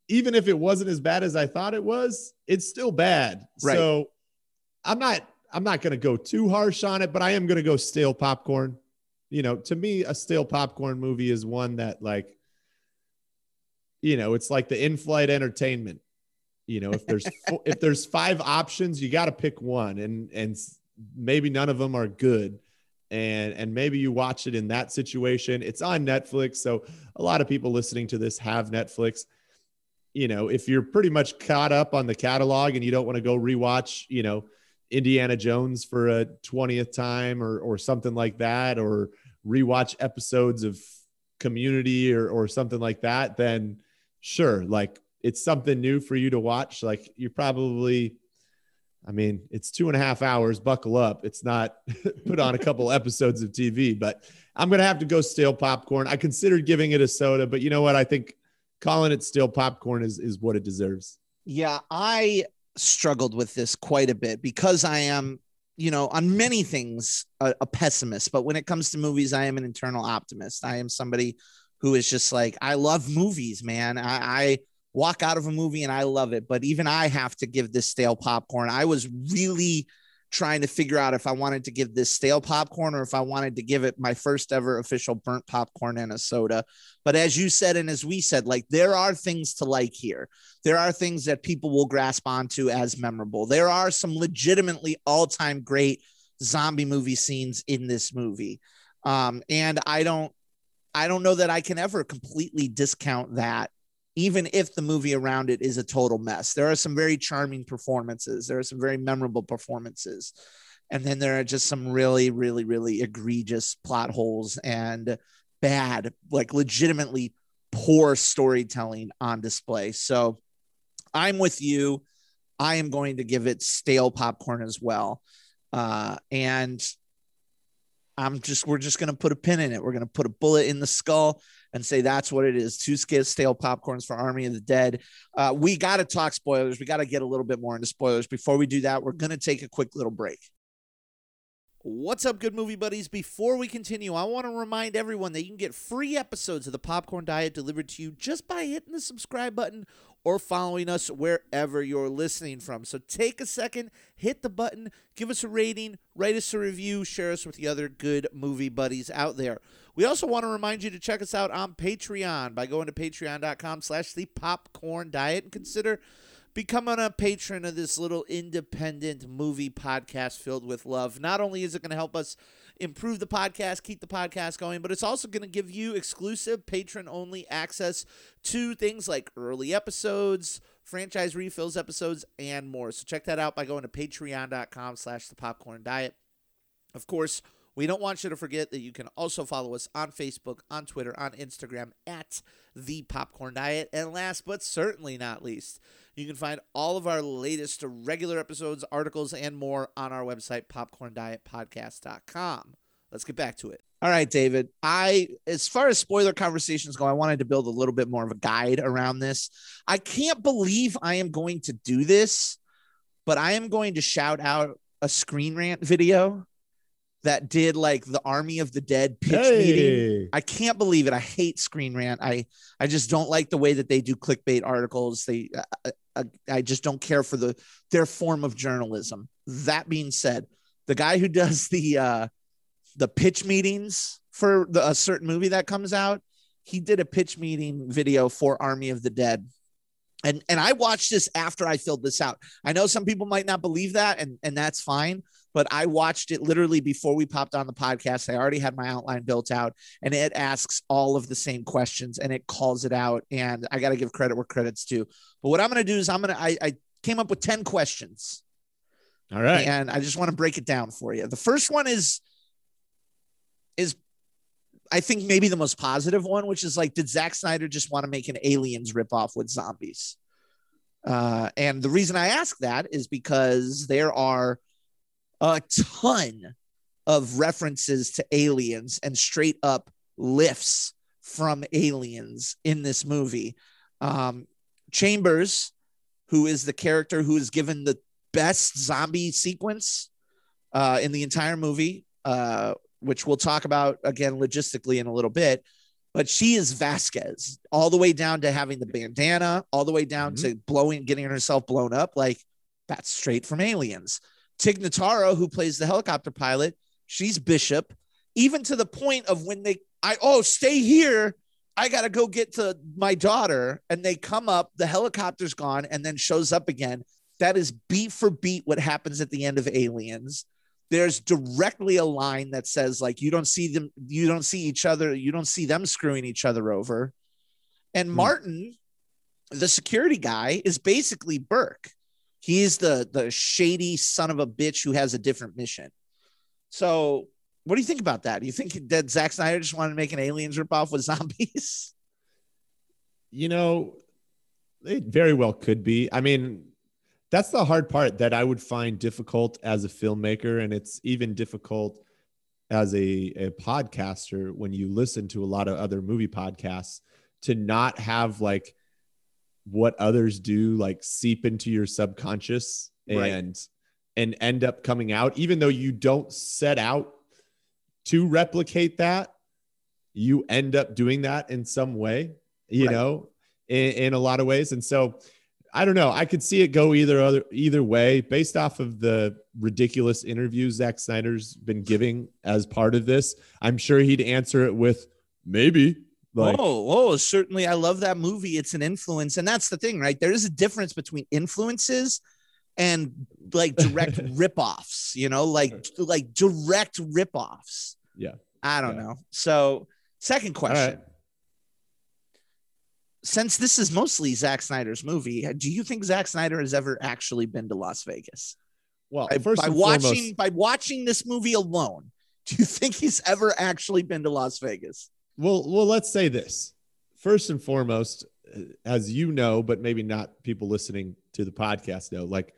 even if it wasn't as bad as I thought it was, it's still bad. Right. So I'm not, I'm not going to go too harsh on it, but I am going to go stale popcorn. You know, to me, a stale popcorn movie is one that, like, you know, it's like the in-flight entertainment. You know, if there's four, if there's five options, you got to pick one, and and maybe none of them are good, and and maybe you watch it in that situation. It's on Netflix, so a lot of people listening to this have Netflix. You know, if you're pretty much caught up on the catalog and you don't want to go rewatch, you know, Indiana Jones for a twentieth time or or something like that, or rewatch episodes of Community or or something like that, then sure, like it's something new for you to watch. Like you're probably, I mean, it's two and a half hours, buckle up. It's not put on a couple episodes of T V, but I'm going to have to go stale popcorn. I considered giving it a soda, but you know what? I think calling it stale popcorn is is what it deserves. Yeah, I struggled with this quite a bit because I am, you know, on many things, a, a pessimist, but when it comes to movies, I am an internal optimist. I am somebody who is just like, I love movies, man. I, I walk out of a movie and I love it, but even I have to give this stale popcorn. I was really trying to figure out if I wanted to give this stale popcorn or if I wanted to give it my first ever official burnt popcorn and a soda. But as you said, and as we said, like there are things to like here. There are things that people will grasp onto as memorable. There are some legitimately all-time great zombie movie scenes in this movie. Um, and I don't, I don't know that I can ever completely discount that, even if the movie around it is a total mess. There are some very charming performances. There are some very memorable performances. And then there are just some really, really, really egregious plot holes and bad, like legitimately poor storytelling on display. So I'm with you. I am going to give it stale popcorn as well. Uh, and I'm just, we're just going to put a pin in it. We're going to put a bullet in the skull and say, that's what it is. Two stale popcorns for Army of the Dead. Uh, we got to talk spoilers. We got to get a little bit more into spoilers. Before we do that, we're going to take a quick little break. What's up, good movie buddies? Before we continue, I want to remind everyone that you can get free episodes of The Popcorn Diet delivered to you just by hitting the subscribe button or following us wherever you're listening from. So take a second, hit the button, give us a rating, write us a review, share us with the other good movie buddies out there. We also want to remind you to check us out on Patreon by going to patreon.com slash the popcorn diet and consider becoming a patron of this little independent movie podcast filled with love. Not only is it going to help us improve the podcast, keep the podcast going, but it's also going to give you exclusive patron-only access to things like early episodes, franchise refills episodes, and more. So check that out by going to patreon.com slash the popcorn diet. Of course, we don't want you to forget that you can also follow us on Facebook, on Twitter, on Instagram, at The Popcorn Diet. And last but certainly not least, you can find all of our latest regular episodes, articles, and more on our website, popcorn diet podcast dot com. Let's get back to it. All right, David. I, as far as spoiler conversations go, I wanted to build a little bit more of a guide around this. I can't believe I am going to do this, but I am going to shout out a Screen Rant video that did like the Army of the Dead pitch hey. meeting. I can't believe it. I hate Screen Rant. I, I just don't like the way that they do clickbait articles. They, I, I, I just don't care for the, their form of journalism. That being said, the guy who does the, uh, the pitch meetings for the, a certain movie that comes out, he did a pitch meeting video for Army of the Dead. And, and I watched this after I filled this out. I know some people might not believe that, and, and that's fine. But I watched it literally before we popped on the podcast. I already had my outline built out, and it asks all of the same questions, and it calls it out. And I got to give credit where credit's due. But what I'm going to do is I'm going to I came up with ten questions. All right. And I just want to break it down for you. The first one is is I think maybe the most positive one, which is like, did Zack Snyder just want to make an Aliens ripoff with zombies? Uh, and the reason I ask that is because there are a ton of references to Aliens and straight up lifts from Aliens in this movie. Um, Chambers, who is the character who is given the best zombie sequence uh, in the entire movie, uh, which we'll talk about again logistically in a little bit, but she is Vasquez, all the way down to having the bandana, all the way down mm-hmm. to blowing, getting herself blown up. Like, that's straight from Aliens. Tig Notaro, who plays the helicopter pilot, she's Bishop, even to the point of when they, I, oh, stay here. I got to go get to my daughter. And they come up, the helicopter's gone, and then shows up again. That is beat for beat what happens at the end of Aliens. There's directly a line that says, like, you don't see them, you don't see each other, you don't see them screwing each other over. And hmm. Martin, the security guy, is basically Burke. He's the, the shady son of a bitch who has a different mission. So what do you think about that? Do you think that Zack Snyder just wanted to make an Aliens ripoff with zombies? You know, it very well could be. I mean, that's the hard part that I would find difficult as a filmmaker. And it's even difficult as a, a podcaster when you listen to a lot of other movie podcasts to not have like what others do like seep into your subconscious and right. and end up coming out, even though you don't set out to replicate that, you end up doing that in some way, you right. know, in, in a lot of ways. And so I don't know, I could see it go either other either way based off of the ridiculous interviews Zack Snyder's been giving as part of this. I'm sure he'd answer it with maybe. Like, oh, oh, certainly. I love that movie. It's an influence. And that's the thing, right? There is a difference between influences and like direct ripoffs, you know, like, like direct ripoffs. Yeah. I don't yeah. know. So second question. Right. Since this is mostly Zack Snyder's movie, do you think Zack Snyder has ever actually been to Las Vegas? Well, by, first by watching foremost, by watching this movie alone, do you think he's ever actually been to Las Vegas? Well, well, let's say this. first and foremost, as you know, but maybe not people listening to the podcast know, like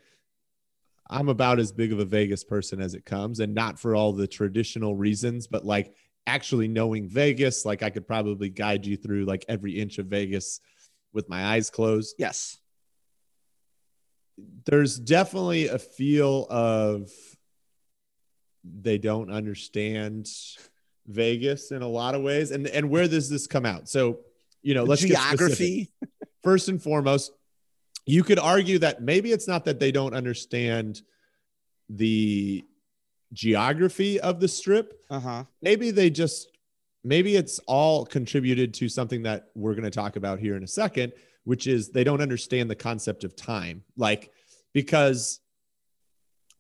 I'm about as big of a Vegas person as it comes, and not for all the traditional reasons, but like actually knowing Vegas, like I could probably guide you through like every inch of Vegas with my eyes closed. Yes. There's definitely a feel of they don't understand Vegas in a lot of ways. And, and where does this come out? So, you know, let's geography. Get specific. First and foremost, you could argue that maybe it's not that they don't understand the geography of the strip. Uh-huh. Maybe they just, maybe it's all contributed to something that we're going to talk about here in a second, which is they don't understand the concept of time. Like, because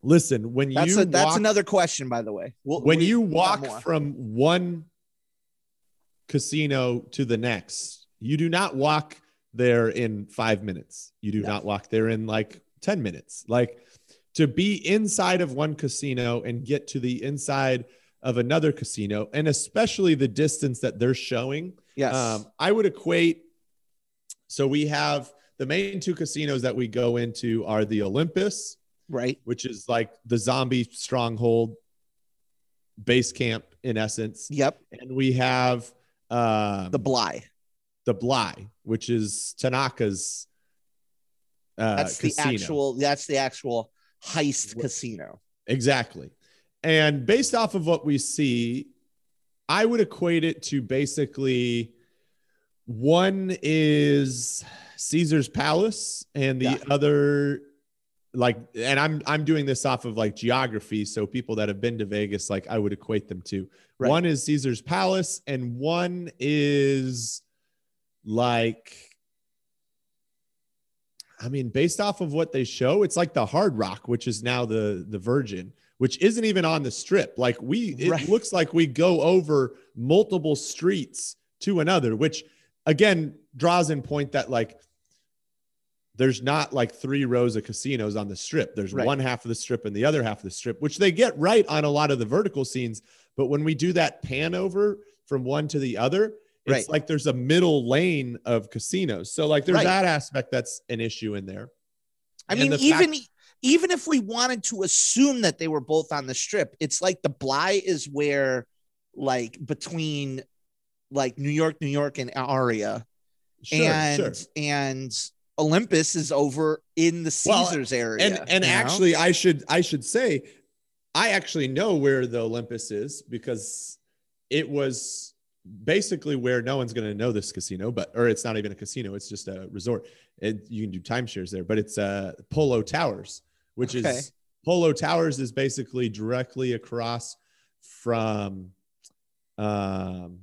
listen, when that's you, a, that's walk, another question, by the way, we'll, when we, you walk from one casino to the next, you do not walk there in five minutes. You do no. not walk there in like ten minutes. Like to be inside of one casino and get to the inside of another casino, and especially the distance that they're showing. Yes. Um, I would equate. So we have the main two casinos that we go into are the Olympus, right? Which is like the zombie stronghold base camp in essence. Yep. And we have um, the Bly, the Bly, which is Tanaka's uh, that's the casino. actual, that's the actual heist what? casino. Exactly. And based off of what we see, I would equate it to basically one is Caesar's Palace and the yeah. other like, and I'm, I'm doing this off of like geography. So people that have been to Vegas, like I would equate them to right. one is Caesar's Palace and one is like, I mean, based off of what they show, it's like the Hard Rock, which is now the, the Virgin, which isn't even on the strip. Like we, it right. looks like we go over multiple streets to another, which again, draws in point that like, there's not like three rows of casinos on the strip. There's right. one half of the strip and the other half of the strip, which they get right on a lot of the vertical scenes. But when we do that pan over from one to the other, it's right. like there's a middle lane of casinos. So like there's right. that aspect that's an issue in there. I and mean, the even... Fact- Even if we wanted to assume that they were both on the strip, it's like the Bly is where, like, between, like, New York, New York, and Aria. Sure, and, sure. and Olympus is over in the Caesars well, area. And, and actually, know? I should I should say, I actually know where the Olympus is because it was basically where no one's going to know this casino, but or it's not even a casino. It's just a resort. It, you can do timeshares there, but it's uh, Polo Towers. Which okay. is Polo Towers is basically directly across from, um,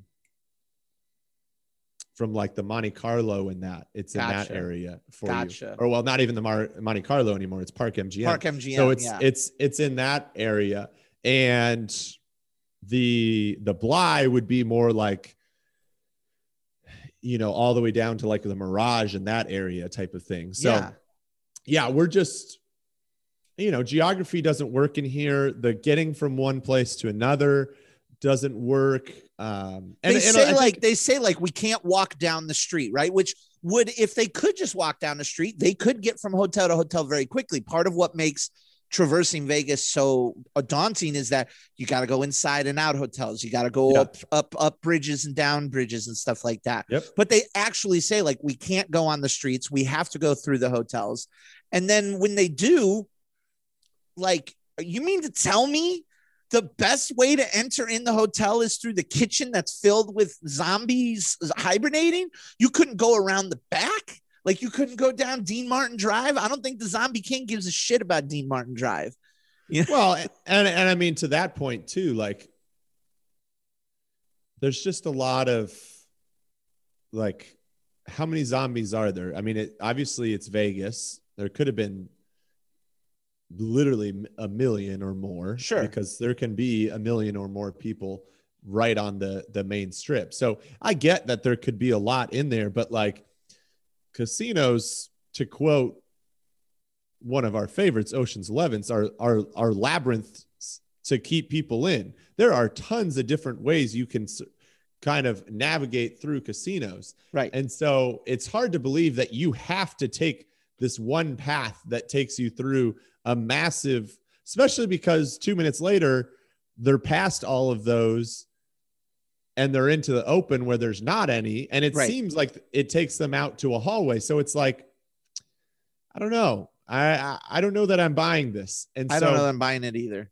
from like the Monte Carlo in that it's gotcha. in that area for gotcha. you. Or well, not even the Mar- Monte Carlo anymore. It's Park M G M. Park M G M. So it's yeah. it's it's in that area, and the the Bly would be more like, you know, all the way down to like the Mirage in that area type of thing. So yeah, yeah we're just. You know, geography doesn't work in here. The getting from one place to another doesn't work. Um, and, they say and like think, they say like we can't walk down the street, right? Which would, if they could just walk down the street, they could get from hotel to hotel very quickly. Part of what makes traversing Vegas so daunting is that you got to go inside and out hotels. You got to go yeah. up, up, up bridges and down bridges and stuff like that. Yep. But they actually say like we can't go on the streets. We have to go through the hotels, and then when they do. Like, you mean to tell me the best way to enter in the hotel is through the kitchen that's filled with zombies hibernating? You couldn't go around the back? Like, you couldn't go down Dean Martin Drive? I don't think the Zombie King gives a shit about Dean Martin Drive. Yeah. Well, and, and, and I mean, to that point, too, like, there's just a lot of, like, how many zombies are there? I mean, it, obviously, it's Vegas. There could have been literally a million or more, sure, because there can be a million or more people right on the the main strip. So I get that there could be a lot in there, but like casinos, to quote one of our favorites, Ocean's Elevens, are are are labyrinths to keep people in. There are tons of different ways you can kind of navigate through casinos. Right. And so it's hard to believe that you have to take this one path that takes you through a massive, especially because two minutes later, they're past all of those and they're into the open where there's not any. And it right. seems like it takes them out to a hallway. So it's like, I don't know. I, I, I don't know that I'm buying this. And I so, don't know that I'm buying it either.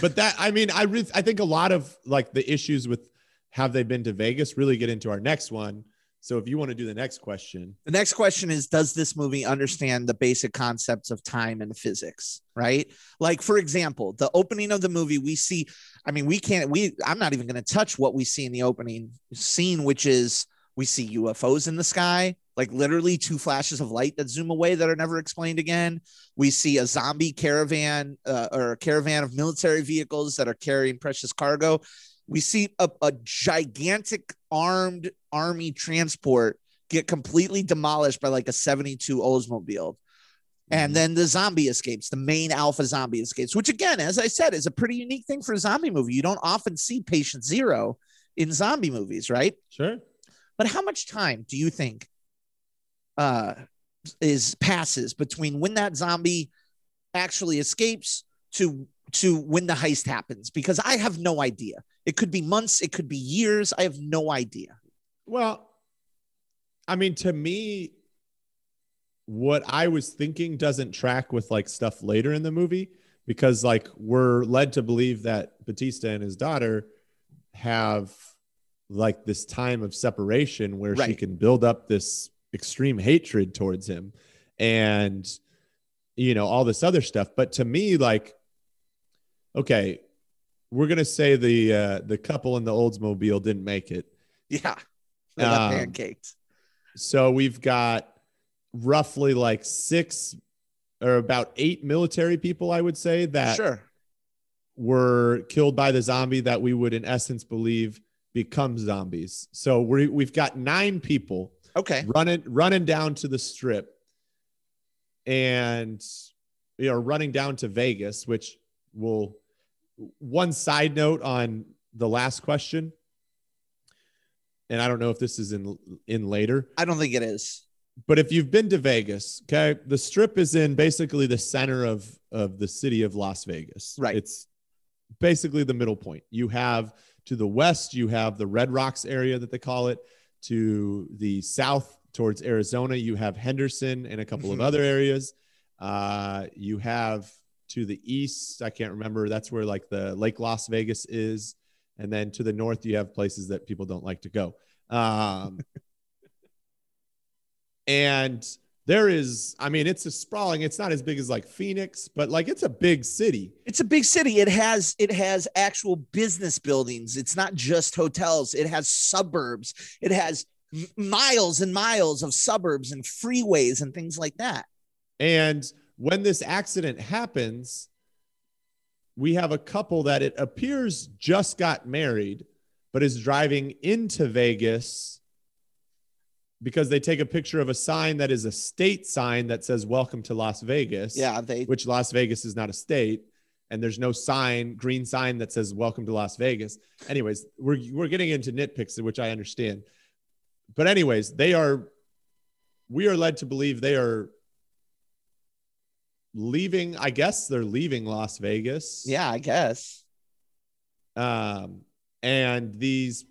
But that, I mean, I re- I think a lot of like the issues with have they been to Vegas really get into our next one. So if you want to do the next question, the next question is, does this movie understand the basic concepts of time and physics? Right. Like, for example, the opening of the movie, we see, I mean, we can't, we, I'm not even going to touch what we see in the opening scene, which is we see U F Os in the sky, like literally two flashes of light that zoom away that are never explained again. We see a zombie caravan uh, or a caravan of military vehicles that are carrying precious cargo. We see a, a gigantic armed army transport get completely demolished by like a seventy-two Oldsmobile. And then the zombie escapes, the main alpha zombie escapes, which again, as I said, is a pretty unique thing for a zombie movie. You don't often see patient zero in zombie movies, right? Sure. But how much time do you think uh, is passes between when that zombie actually escapes to to when the heist happens? Because I have no idea. It could be months. It could be years. I have no idea. Well, I mean, to me, what I was thinking doesn't track with like stuff later in the movie, because like we're led to believe that Bautista and his daughter have like this time of separation where right. she can build up this extreme hatred towards him and, you know, all this other stuff. But to me, like, okay, we're going to say the uh, the couple in the Oldsmobile didn't make it. Yeah. They got um, pancaked. So we've got roughly like six or about eight military people, I would say, that sure. were killed by the zombie that we would in essence believe become zombies. So we we've got nine people okay. running running down to the strip and you know, running down to Vegas, which will... One side note on the last question, and I don't know if this is in in later. I don't think it is. But if you've been to Vegas, okay, the Strip is in basically the center of, of the city of Las Vegas. Right. It's basically the middle point. You have to the west, you have the Red Rocks area that they call it. To the south, towards Arizona, you have Henderson and a couple of other areas. Uh, you have... To the east, I can't remember. That's where like the Lake Las Vegas is. And then to the north, you have places that people don't like to go. Um, and there is, I mean, it's a sprawling. It's not as big as like Phoenix, but like it's a big city. It's a big city. It has it has actual business buildings. It's not just hotels. It has suburbs. It has miles and miles of suburbs and freeways and things like that. And when this accident happens, we have a couple that it appears just got married, but is driving into Vegas because they take a picture of a sign that is a state sign that says, welcome to Las Vegas, yeah, they- which Las Vegas is not a state. And there's no sign, green sign that says, welcome to Las Vegas. Anyways, we're, we're getting into nitpicks, which I understand. But anyways, they are, we are led to believe they are leaving, I guess they're leaving Las Vegas. Yeah, I guess. Um, and these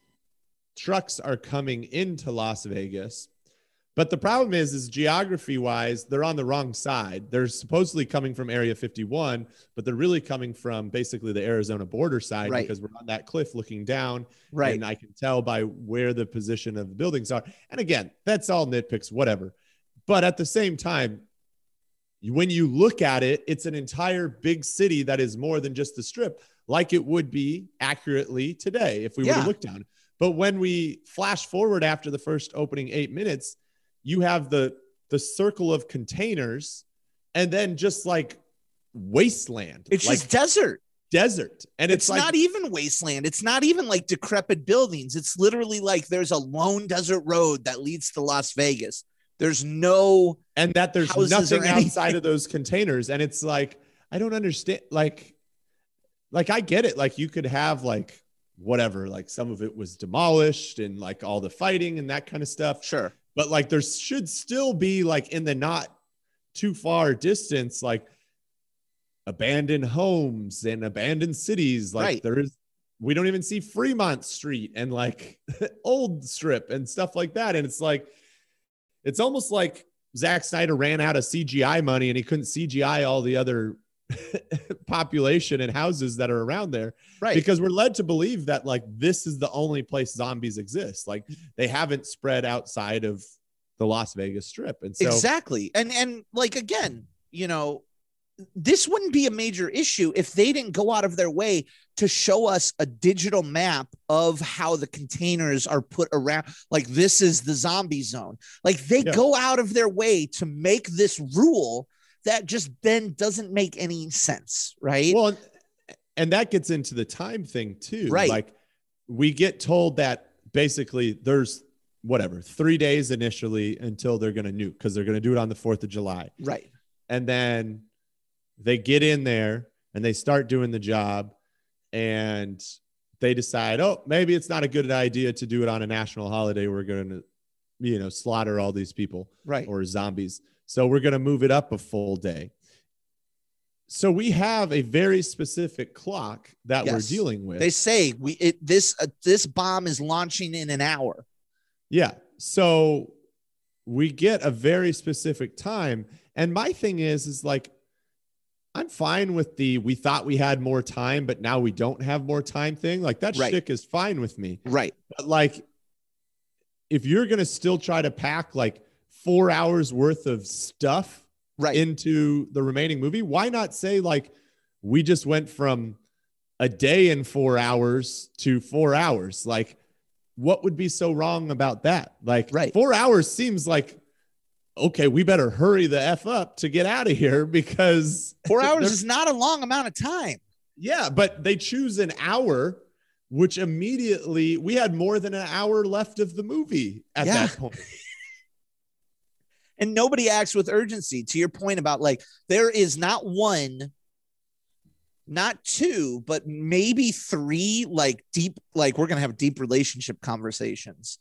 trucks are coming into Las Vegas. But the problem is, is geography-wise, they're on the wrong side. They're supposedly coming from Area fifty-one, but they're really coming from basically the Arizona border side right. because we're on that cliff looking down. Right. And I can tell by where the position of the buildings are. And again, that's all nitpicks, whatever. But at the same time, when you look at it, it's an entire big city that is more than just the Strip, like it would be accurately today if we yeah. were to look down. But when we flash forward after the first opening eight minutes, you have the the circle of containers and then just like wasteland. It's like just desert. Desert. And it's, it's like, not even wasteland. It's not even like decrepit buildings. It's literally like there's a lone desert road that leads to Las Vegas. There's no, and that there's nothing outside of those containers. And it's like, I don't understand. Like, like I get it. Like you could have like whatever, like some of it was demolished and like all the fighting and that kind of stuff. Sure. But like there should still be like in the not too far distance, like abandoned homes and abandoned cities. Like right. there is, we don't even see Fremont Street and like Old Strip and stuff like that. And it's like, it's almost like Zack Snyder ran out of C G I money and he couldn't C G I all the other population and houses that are around there. Right. Because we're led to believe that like, this is the only place zombies exist. Like they haven't spread outside of the Las Vegas Strip. And so exactly. And, and like, again, you know, this wouldn't be a major issue if they didn't go out of their way to show us a digital map of how the containers are put around. Like this is the zombie zone. Like they yeah. go out of their way to make this rule that just then doesn't make any sense. Right. Well, and that gets into the time thing too. Right. Like we get told that basically there's whatever, three days initially until they're going to nuke, 'cause they're going to do it on the fourth of July. Right. And then they get in there and they start doing the job and they decide, oh, maybe it's not a good idea to do it on a national holiday. We're going to, you know, slaughter all these people right. or zombies. So we're going to move it up a full day. So we have a very specific clock that yes. we're dealing with. They say we it, this uh, this bomb is launching in an hour. Yeah. So we get a very specific time. And my thing is, is like, I'm fine with the, we thought we had more time, but now we don't have more time thing. Like that right. shtick is fine with me. Right. But like, if you're going to still try to pack like four hours worth of stuff right. into the remaining movie, why not say like, we just went from a day and four hours to four hours. Like what would be so wrong about that? Like right. four hours seems like, okay, we better hurry the F up to get out of here because four hours is not a long amount of time. Yeah. But they choose an hour, which immediately we had more than an hour left of the movie at yeah. that point. And nobody acts with urgency to your point about like, there is not one, not two, but maybe three, like deep, like we're going to have deep relationship conversations.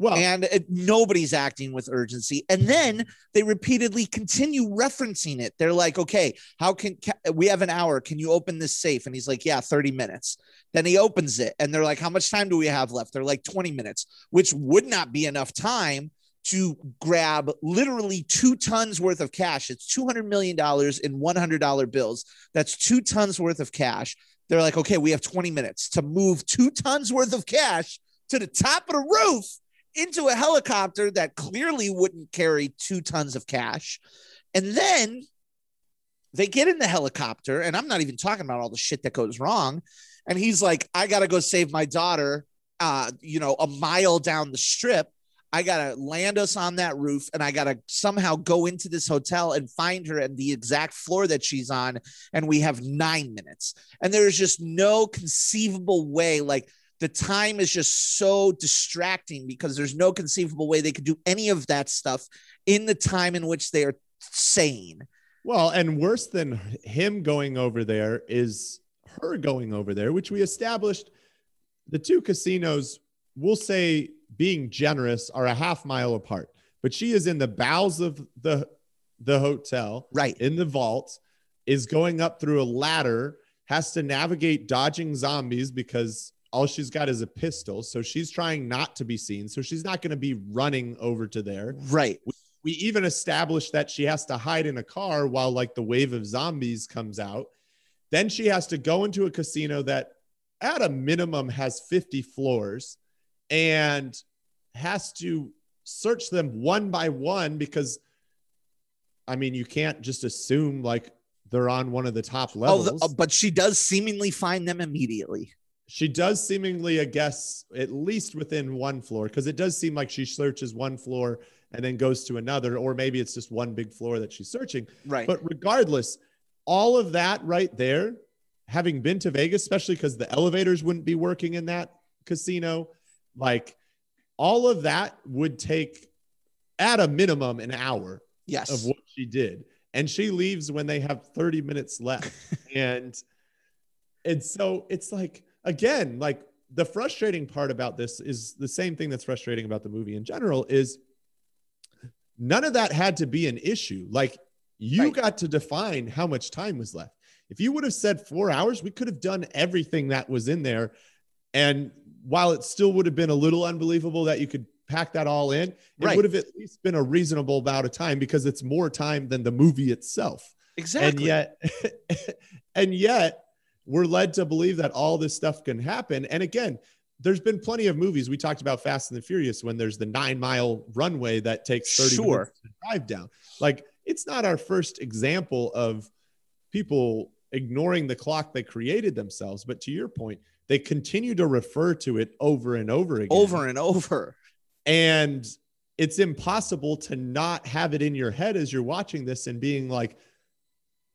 Well, and it, nobody's acting with urgency. And then they repeatedly continue referencing it. They're like, okay, how can, can we have an hour? Can you open this safe? And he's like, yeah, thirty minutes. Then he opens it. And they're like, how much time do we have left? They're like twenty minutes, which would not be enough time to grab literally two tons worth of cash. It's two hundred million dollars in one hundred dollar bills. That's two tons worth of cash. They're like, okay, we have twenty minutes to move two tons worth of cash to the top of the roof into a helicopter that clearly wouldn't carry two tons of cash. And then they get in the helicopter, and I'm not even talking about all the shit that goes wrong. And he's like, I got to go save my daughter, uh, you know, a mile down the strip. I got to land us on that roof, and I got to somehow go into this hotel and find her and the exact floor that she's on. And we have nine minutes. And there's just no conceivable way, like, the time is just so distracting because there's no conceivable way they could do any of that stuff in the time in which they are sane. Well, and worse than him going over there is her going over there, which we established the two casinos, we'll say being generous, are a half mile apart, but she is in the bowels of the, the hotel, right in the vault, is going up through a ladder, has to navigate dodging zombies because all she's got is a pistol. So she's trying not to be seen. So she's not going to be running over to there. Right. We, we even established that she has to hide in a car while like the wave of zombies comes out. Then she has to go into a casino that at a minimum has fifty floors and has to search them one by one because, I mean, you can't just assume like they're on one of the top levels. Oh, the, but she does seemingly find them immediately. She does seemingly, I guess, at least within one floor, because it does seem like she searches one floor and then goes to another, or maybe it's just one big floor that she's searching. Right. But regardless, all of that right there, having been to Vegas, especially because the elevators wouldn't be working in that casino, like all of that would take at a minimum an hour yes. of what she did. And she leaves when they have thirty minutes left. and And so it's like, again, like the frustrating part about this is the same thing that's frustrating about the movie in general is none of that had to be an issue. Like you right. got to define how much time was left. If you would have said four hours, we could have done everything that was in there. And while it still would have been a little unbelievable that you could pack that all in, it right. would have at least been a reasonable amount of time because it's more time than the movie itself. Exactly. And yet, and yet we're led to believe that all this stuff can happen. And again, there's been plenty of movies. We talked about Fast and the Furious when there's the nine mile runway that takes thirty sure. minutes to drive down. Like it's not our first example of people ignoring the clock they created themselves. But to your point, they continue to refer to it over and over again. Over and over. And it's impossible to not have it in your head as you're watching this and being like,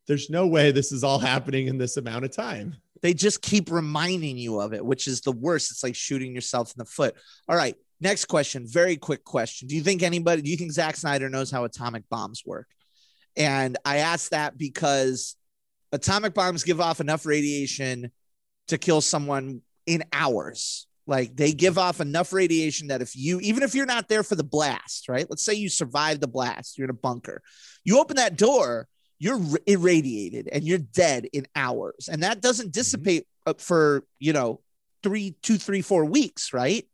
there's no way this is all happening in this amount of time. They just keep reminding you of it, which is the worst. It's like shooting yourself in the foot. All right. Next question. Very quick question. Do you think anybody, do you think Zack Snyder knows how atomic bombs work? And I ask that because atomic bombs give off enough radiation to kill someone in hours. Like they give off enough radiation that if you, even if you're not there for the blast, right? Let's say you survived the blast, you're in a bunker, you open that door, you're irradiated and you're dead in hours. And that doesn't dissipate mm-hmm. for, you know, three, two, three, four weeks. Right.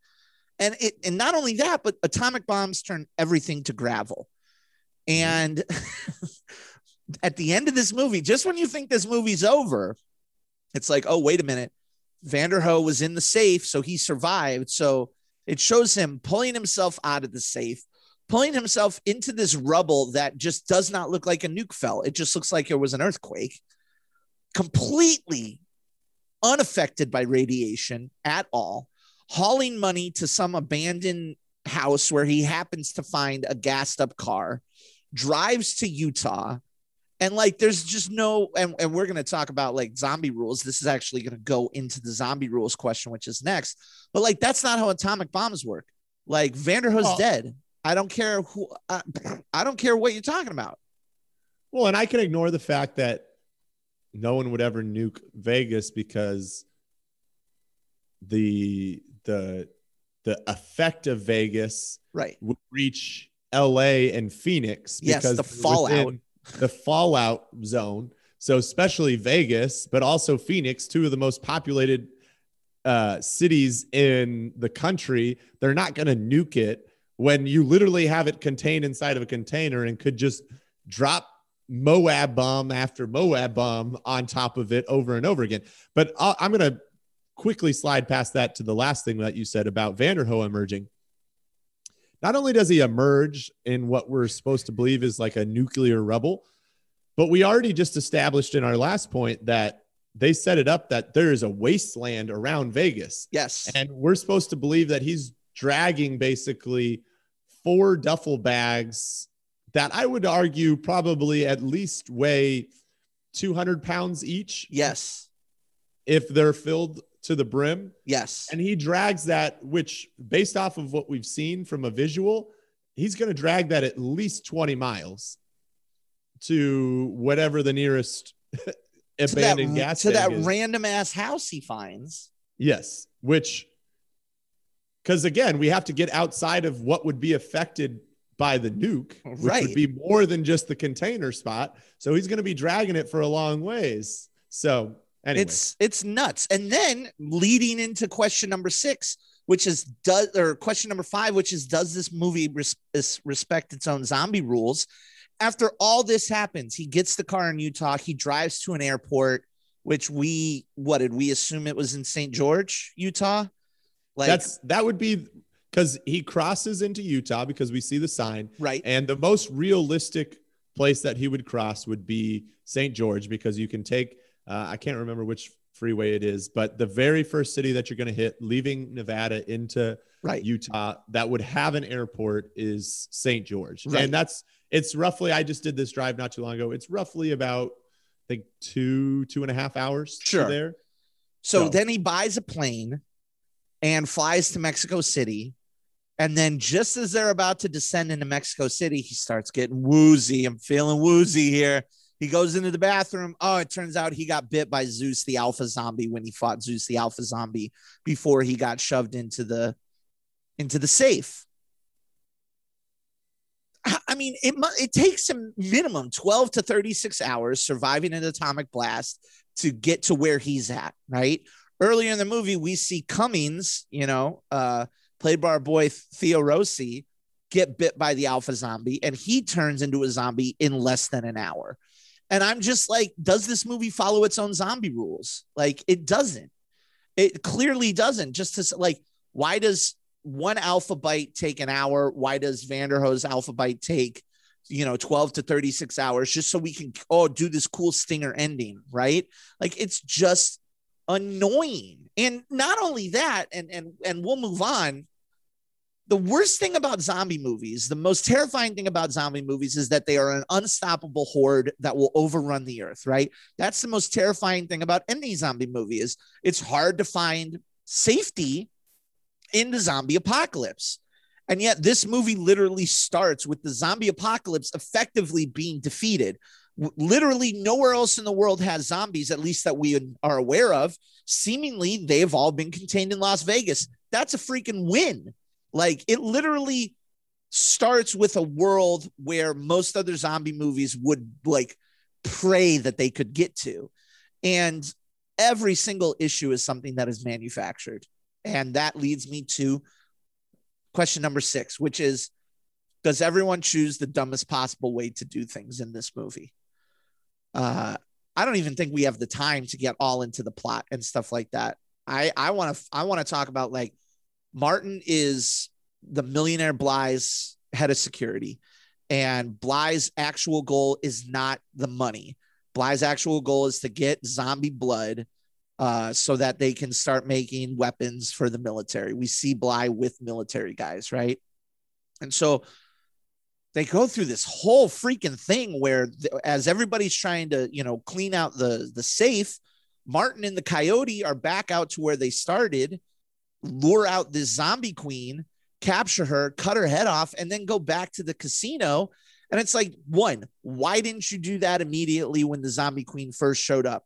And it, and not only that, but atomic bombs turn everything to gravel. And mm-hmm. at the end of this movie, just when you think this movie's over, it's like, oh, wait a minute. Vanderohe was in the safe. So he survived. So it shows him pulling himself out of the safe, pulling himself into this rubble that just does not look like a nuke fell. It just looks like it was an earthquake, completely unaffected by radiation at all, hauling money to some abandoned house where he happens to find a gassed up car, drives to Utah. And like, there's just no, and, and we're going to talk about like zombie rules. This is actually going to go into the zombie rules question, which is next, but like, that's not how atomic bombs work. Like Vanderhoe's oh. dead. I don't care who, I, I don't care what you're talking about. Well, and I can ignore the fact that no one would ever nuke Vegas because the, the, the effect of Vegas right. would reach L A and Phoenix. Yes, because the fallout, the fallout zone. So especially Vegas, but also Phoenix, two of the most populated uh, cities in the country. They're not going to nuke it when you literally have it contained inside of a container and could just drop M O A B bomb after M O A B bomb on top of it over and over again. But I'll, I'm going to quickly slide past that to the last thing that you said about Vanderohe emerging. Not only does he emerge in what we're supposed to believe is like a nuclear rubble, but we already just established in our last point that they set it up that there is a wasteland around Vegas. Yes. And we're supposed to believe that he's dragging basically four duffel bags that I would argue probably at least weigh two hundred pounds each. Yes. If they're filled to the brim. Yes. And he drags that, which based off of what we've seen from a visual, he's going to drag that at least twenty miles to whatever the nearest abandoned gas station is. To that random ass house he finds. Yes. Which, because again, we have to get outside of what would be affected by the nuke, which right. would be more than just the container spot. So he's going to be dragging it for a long ways. So anyway, it's it's nuts. And then leading into question number six, which is does or question number five, which is does this movie res- respect its own zombie rules? After all this happens, he gets the car in Utah. He drives to an airport, which we what did we assume it was in Saint George, Utah? Like, That's that would be because he crosses into Utah because we see the sign. Right. And the most realistic place that he would cross would be Saint George, because you can take uh, I can't remember which freeway it is, but the very first city that you're going to hit leaving Nevada into right. Utah that would have an airport is Saint George. Right. And that's it's roughly I just did this drive not too long ago. It's roughly about I think two, two and a half hours. Sure. To there. So, so then he buys a plane and flies to Mexico City. And then just as they're about to descend into Mexico City, he starts getting woozy. I'm feeling woozy here. He goes into the bathroom. Oh, it turns out he got bit by Zeus the alpha zombie when he fought Zeus the alpha zombie before he got shoved into the into the safe. I mean, it it takes a minimum twelve to thirty-six hours surviving an atomic blast to get to where he's at, right? Earlier in the movie, we see Cummings, you know, uh, played by our boy Theo Rossi, get bit by the alpha zombie, and he turns into a zombie in less than an hour. And I'm just like, does this movie follow its own zombie rules? Like, it doesn't. It clearly doesn't. Just to, like, why does one alpha bite take an hour? Why does Vanderhoe's alpha bite take, you know, twelve to thirty-six hours just so we can, oh, do this cool stinger ending, right? Like, it's just annoying. And not only that, and and and we'll move on. The worst thing about zombie movies, the most terrifying thing about zombie movies is that they are an unstoppable horde that will overrun the earth, right? That's the most terrifying thing about any zombie movie is it's hard to find safety in the zombie apocalypse. And yet this movie literally starts with the zombie apocalypse effectively being defeated. Literally nowhere else in the world has zombies, at least that we are aware of. Seemingly, they've all been contained in Las Vegas. That's a freaking win. Like, it literally starts with a world where most other zombie movies would, like, pray that they could get to. And every single issue is something that is manufactured. And that leads me to question number six, which is, does everyone choose the dumbest possible way to do things in this movie? Uh, I don't even think we have the time to get all into the plot and stuff like that. I I want to I want to talk about, like, Martin is the millionaire Bly's head of security, and Bly's actual goal is not the money. Bly's actual goal is to get zombie blood uh, so that they can start making weapons for the military. We see Bly with military guys, right? And so they go through this whole freaking thing where th- as everybody's trying to, you know, clean out the, the safe, Martin and the coyote are back out to where they started, lure out this zombie queen, capture her, cut her head off, and then go back to the casino. And it's like, one, why didn't you do that immediately when the zombie queen first showed up?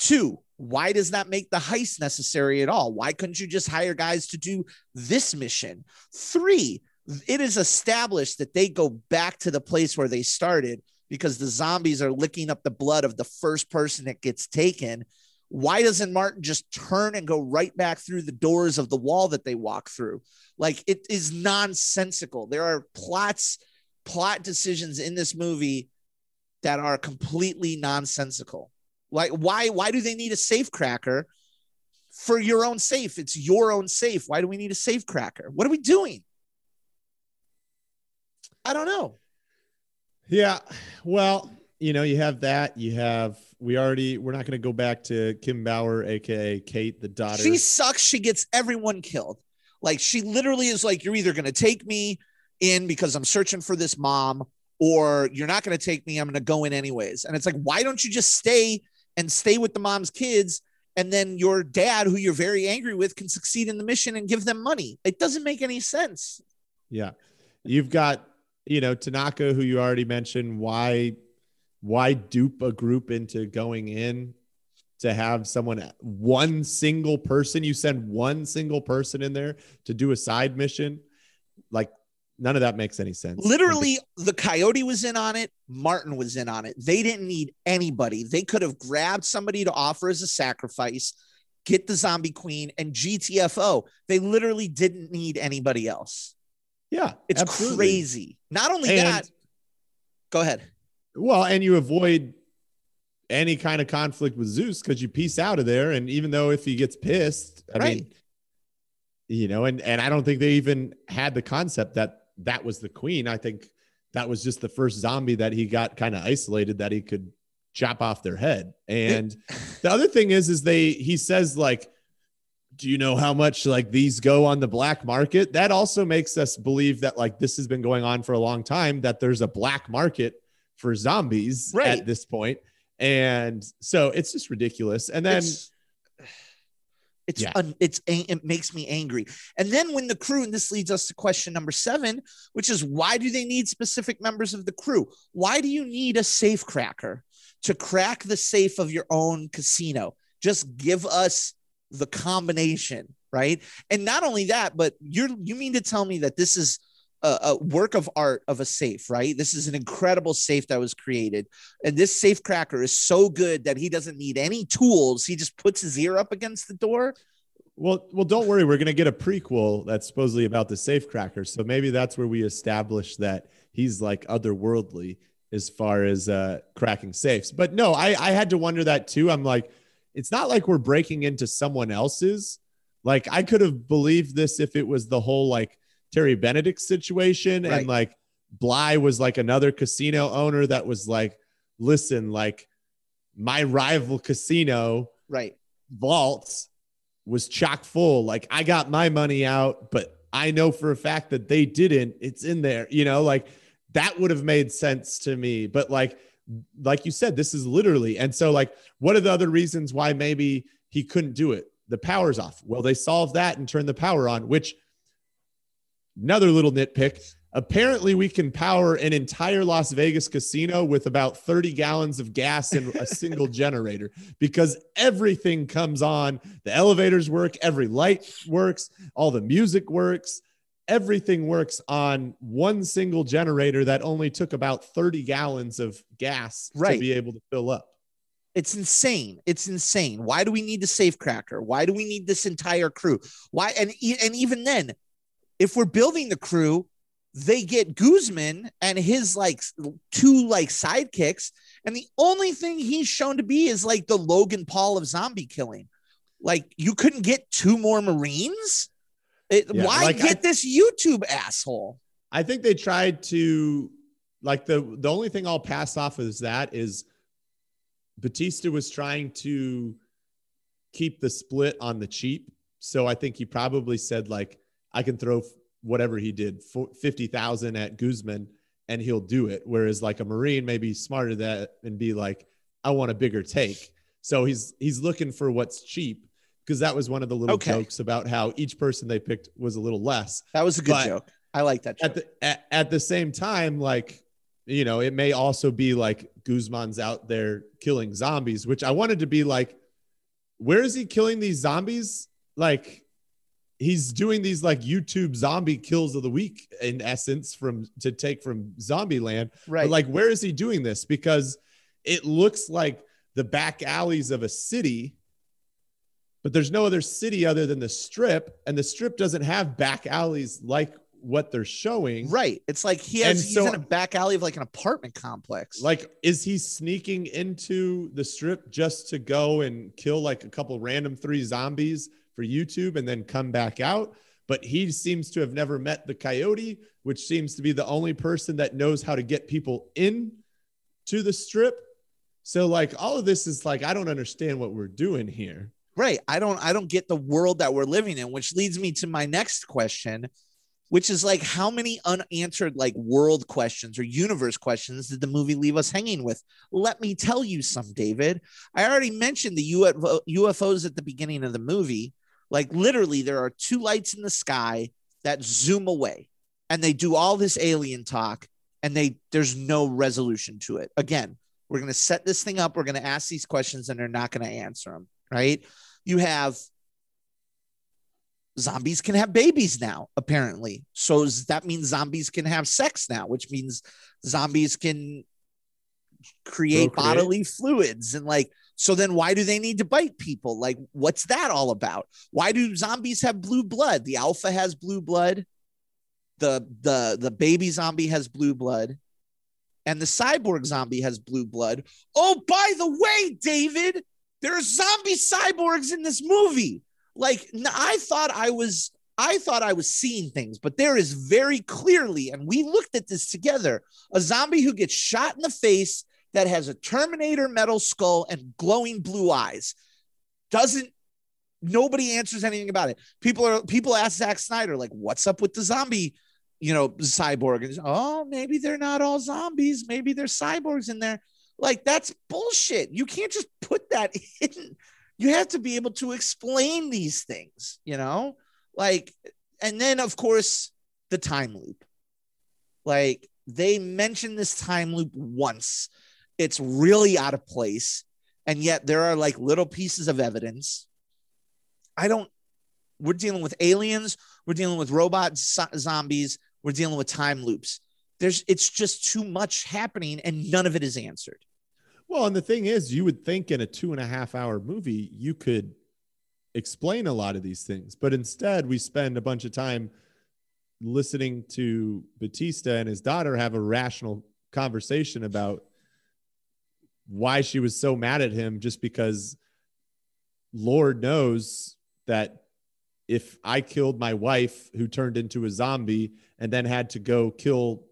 Two, why does that make the heist necessary at all? Why couldn't you just hire guys to do this mission? Three, it is established that they go back to the place where they started because the zombies are licking up the blood of the first person that gets taken. Why doesn't Martin just turn and go right back through the doors of the wall that they walk through? Like, it is nonsensical. There are plots, plot decisions in this movie that are completely nonsensical. Like, why, why do they need a safe cracker for your own safe? It's your own safe. Why do we need a safe cracker? What are we doing? I don't know. Yeah. Well, you know, you have that, you have, we already, we're not going to go back to Kim Bauer, A K A Kate, the daughter. She sucks. She gets everyone killed. Like, she literally is like, you're either going to take me in because I'm searching for this mom, or you're not going to take me. I'm going to go in anyways. And it's like, why don't you just stay and stay with the mom's kids? And then your dad, who you're very angry with, can succeed in the mission and give them money. It doesn't make any sense. Yeah. You've got, you know, Tanaka, who you already mentioned, why, why dupe a group into going in to have someone, one single person, you send one single person in there to do a side mission. Like, none of that makes any sense. Literally, the coyote was in on it. Martin was in on it. They didn't need anybody. They could have grabbed somebody to offer as a sacrifice, get the zombie queen, and G T F O. They literally didn't need anybody else. Yeah, it's absolutely crazy. Not only and, that, go ahead. Well, and you avoid any kind of conflict with Zeus because you piece out of there. And even though if he gets pissed, I right. mean, you know, and, and I don't think they even had the concept that that was the queen. I think that was just the first zombie that he got kind of isolated that he could chop off their head. And the other thing is, is they, he says like, do you know how much like these go on the black market? That also makes us believe that like this has been going on for a long time, that there's a black market for zombies right. at this point. And so it's just ridiculous. And then it's, it's, yeah. un, it's it makes me angry. And then when the crew, and this leads us to question number seven, which is why do they need specific members of the crew? Why do you need a safe cracker? to crack the safe of your own casino. Just give us the combination, right? And not only that, but you're, you mean to tell me that this is a, a work of art of a safe, right? This is an incredible safe that was created. And this safe cracker is so good that he doesn't need any tools. He just puts his ear up against the door. Well, well, don't worry. We're going to get a prequel that's supposedly about the safe cracker. So maybe that's where we establish that he's like otherworldly as far as uh, cracking safes. But no, I, I had to wonder that too. I'm like, it's not like we're breaking into someone else's. Like, I could have believed this if it was the whole like Terry Benedict situation, right? And like Bly was like another casino owner that was like, listen, like my rival casino, right, vaults was chock full. Like, I got my money out, but I know for a fact that they didn't. It's in there, you know, like that would have made sense to me. But like, like you said, this is literally. And so like, what are the other reasons why maybe he couldn't do it? The power's off. Well, they solved that and turned the power on, which, another little nitpick. Apparently we can power an entire Las Vegas casino with about thirty gallons of gas and a single generator, because everything comes on. The elevators work, every light works, all the music works. Everything works on one single generator that only took about thirty gallons of gas, right, to be able to fill up. It's insane. It's insane. Why do we need the safecracker? Why do we need this entire crew? Why? And, and even then, if we're building the crew, they get Guzman and his like two like sidekicks. And the only thing he's shown to be is like the Logan Paul of zombie killing. Like, you couldn't get two more Marines. It, yeah, why like get I, this YouTube asshole? I think they tried to, like, the, the only thing I'll pass off is that is Bautista was trying to keep the split on the cheap. So I think he probably said, like, I can throw whatever he did, fifty thousand at Guzman and he'll do it. Whereas like a Marine may be smarter than that and be like, I want a bigger take. So he's, he's looking for what's cheap. Because that was one of the little okay. jokes about how each person they picked was a little less. That was a good but joke. I like that joke. At the, at, at the same time, like, you know, it may also be like Guzman's out there killing zombies, which I wanted to be like, where is he killing these zombies? Like, he's doing these like YouTube zombie kills of the week in essence from to take from Zombieland. Right. But like, where is he doing this? Because it looks like the back alleys of a city, but there's no other city other than the Strip, and the Strip doesn't have back alleys like what they're showing. Right. It's like he has, he's so, in a back alley of like an apartment complex. Like, is he sneaking into the Strip just to go and kill like a couple random three zombies for YouTube and then come back out? But he seems to have never met the coyote, which seems to be the only person that knows how to get people in to the Strip. So like, all of this is like, I don't understand what we're doing here. Right. I don't I don't get the world that we're living in, which leads me to my next question, which is like, how many unanswered like world questions or universe questions did the movie leave us hanging with? Let me tell you some, David. I already mentioned the U F Os at the beginning of the movie. Like, literally, there are two lights in the sky that zoom away and they do all this alien talk and they there's no resolution to it. Again, we're going to set this thing up. We're going to ask these questions and they're not going to answer them. Right. You have zombies can have babies now, apparently. So that means zombies can have sex now, which means zombies can create Procreate. bodily fluids. And like, so then why do they need to bite people? Like, what's that all about? Why do zombies have blue blood? The alpha has blue blood. The, the, the baby zombie has blue blood. And the cyborg zombie has blue blood. Oh, by the way, David, there are zombie cyborgs in this movie. Like, I thought I was, I thought I was seeing things, but there is very clearly, and we looked at this together, a zombie who gets shot in the face that has a Terminator metal skull and glowing blue eyes. Doesn't, nobody answers anything about it. People are, people ask Zack Snyder, like, what's up with the zombie, you know, cyborg? And oh, maybe they're not all zombies. Maybe there's cyborgs in there. Like, that's bullshit. You can't just put that in. You have to be able to explain these things, you know? Like, and then, of course, the time loop. Like, they mentioned this time loop once. It's really out of place. And yet there are like little pieces of evidence. I don't, we're dealing with aliens. We're dealing with robot so- zombies. We're dealing with time loops. There's, it's just too much happening and none of it is answered. Well, and the thing is, you would think in a two and a half hour movie, you could explain a lot of these things, but instead we spend a bunch of time listening to Bautista and his daughter have a rational conversation about why she was so mad at him, just because Lord knows that if I killed my wife, who turned into a zombie and then had to go kill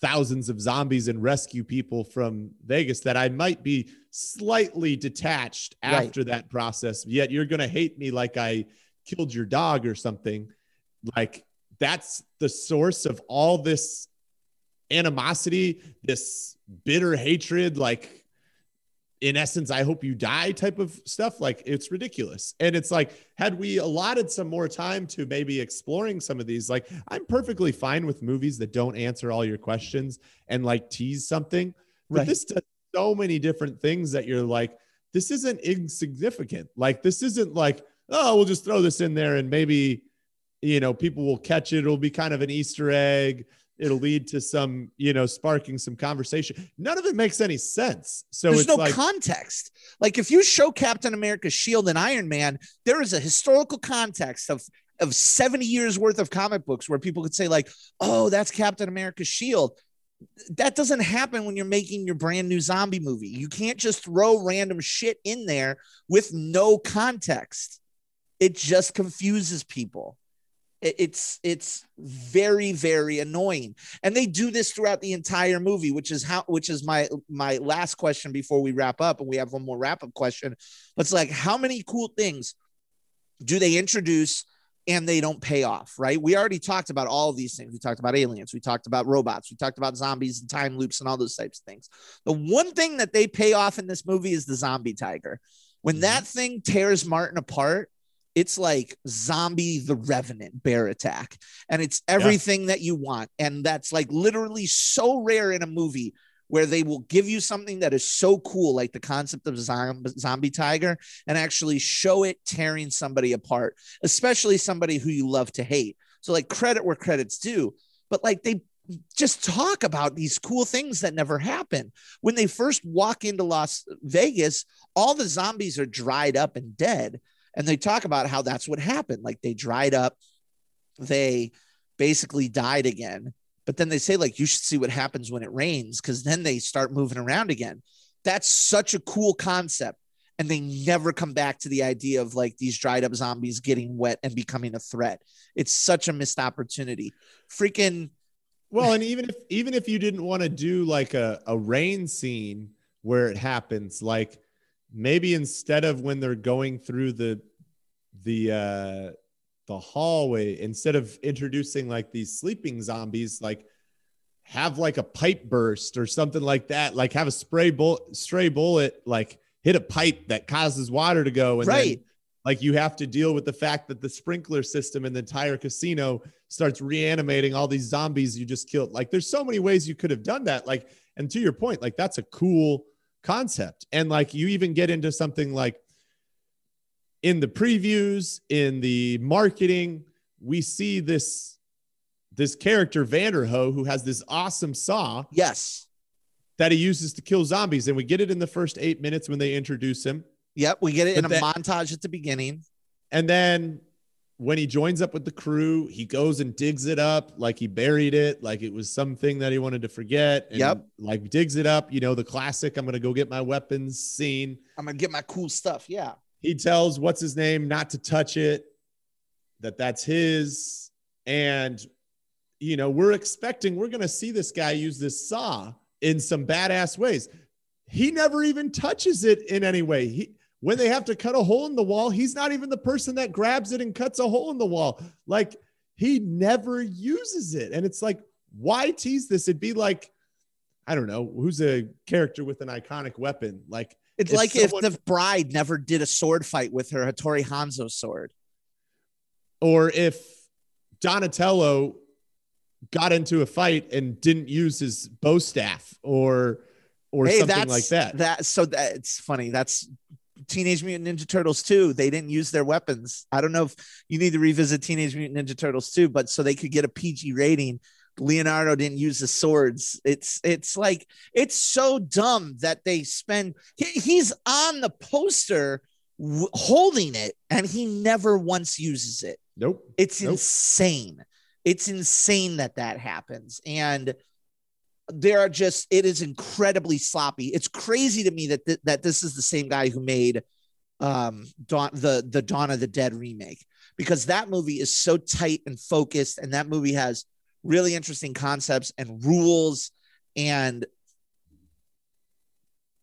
thousands of zombies and rescue people from Vegas, that I might be slightly detached after right. that process. Yet you're going to hate me like I killed your dog or something. Like, that's the source of all this animosity, this bitter hatred, like, in essence, I hope you die type of stuff. Like, it's ridiculous. And it's like, had we allotted some more time to maybe exploring some of these, like, I'm perfectly fine with movies that don't answer all your questions and like tease something. But right. this does so many different things that you're like, this isn't insignificant. Like, this isn't like, oh, we'll just throw this in there and maybe, you know, people will catch it. It'll be kind of an Easter egg. It'll lead to some, you know, sparking some conversation. None of it makes any sense. So there's it's no like, context. Like, if you show Captain America's shield and Iron Man, there is a historical context of, of seventy years worth of comic books where people could say like, oh, that's Captain America's shield. That doesn't happen when you're making your brand new zombie movie. You can't just throw random shit in there with no context. It just confuses people. It's it's very, very annoying. And they do this throughout the entire movie, which is how which is my my last question before we wrap up. And we have one more wrap up question. It's like, how many cool things do they introduce and they don't pay off? Right. We already talked about all of these things. We talked about aliens. We talked about robots. We talked about zombies and time loops and all those types of things. The one thing that they pay off in this movie is the zombie tiger. When that thing tears Martin apart, it's like zombie, the Revenant bear attack, and it's everything yeah. that you want. And that's like literally so rare in a movie where they will give you something that is so cool, like the concept of zombie, zombie tiger, and actually show it tearing somebody apart, especially somebody who you love to hate. So like, credit where credit's due, but like, they just talk about these cool things that never happen. When they first walk into Las Vegas, all the zombies are dried up and dead. And they talk about how that's what happened. Like, they dried up, they basically died again. But then they say, like, you should see what happens when it rains, because then they start moving around again. That's such a cool concept. And they never come back to the idea of like these dried up zombies getting wet and becoming a threat. It's such a missed opportunity. Freaking. Well, and even if even if you didn't want to do like a, a rain scene where it happens, like, maybe instead of when they're going through the the uh, the hallway, instead of introducing like these sleeping zombies, like have like a pipe burst or something like that. Like, have a spray bullet, stray bullet, like hit a pipe that causes water to go. And right. then, like, you have to deal with the fact that the sprinkler system in the entire casino starts reanimating all these zombies you just killed. Like, there's so many ways you could have done that. Like, and to your point, like, that's a cool concept. And like, you even get into something like in the previews, in the marketing, we see this this character Vanderohe, who has this awesome saw yes that he uses to kill zombies, and we get it in the first eight minutes when they introduce him. Yep, we get it but in a that, montage at the beginning, and then when he joins up with the crew, he goes and digs it up like he buried it, like it was something that he wanted to forget. And yep. Like, digs it up, you know, the classic, I'm going to go get my weapons scene. I'm going to get my cool stuff. Yeah. He tells what's his name not to touch it, that that's his. And, you know, we're expecting, we're going to see this guy use this saw in some badass ways. He never even touches it in any way. He, When they have to cut a hole in the wall, he's not even the person that grabs it and cuts a hole in the wall. Like, he never uses it. And it's like, why tease this? It'd be like, I don't know, who's a character with an iconic weapon? Like, it's if like someone- if the bride never did a sword fight with her Hattori Hanzo sword. Or if Donatello got into a fight and didn't use his bow staff, or or hey, something like that. That so that it's funny. That's Teenage Mutant Ninja Turtles two. They didn't use their weapons. I don't know if you need to revisit Teenage Mutant Ninja Turtles two, but so they could get a P G rating. Leonardo didn't use the swords. It's it's like it's so dumb that they spend. He, he's on the poster w- holding it, and he never once uses it. Nope. It's nope. insane. It's insane that that happens, and there are just it is incredibly sloppy. It's crazy to me that th- that this is the same guy who made um Dawn, the the Dawn of the Dead remake, because that movie is so tight and focused, and that movie has really interesting concepts and rules, and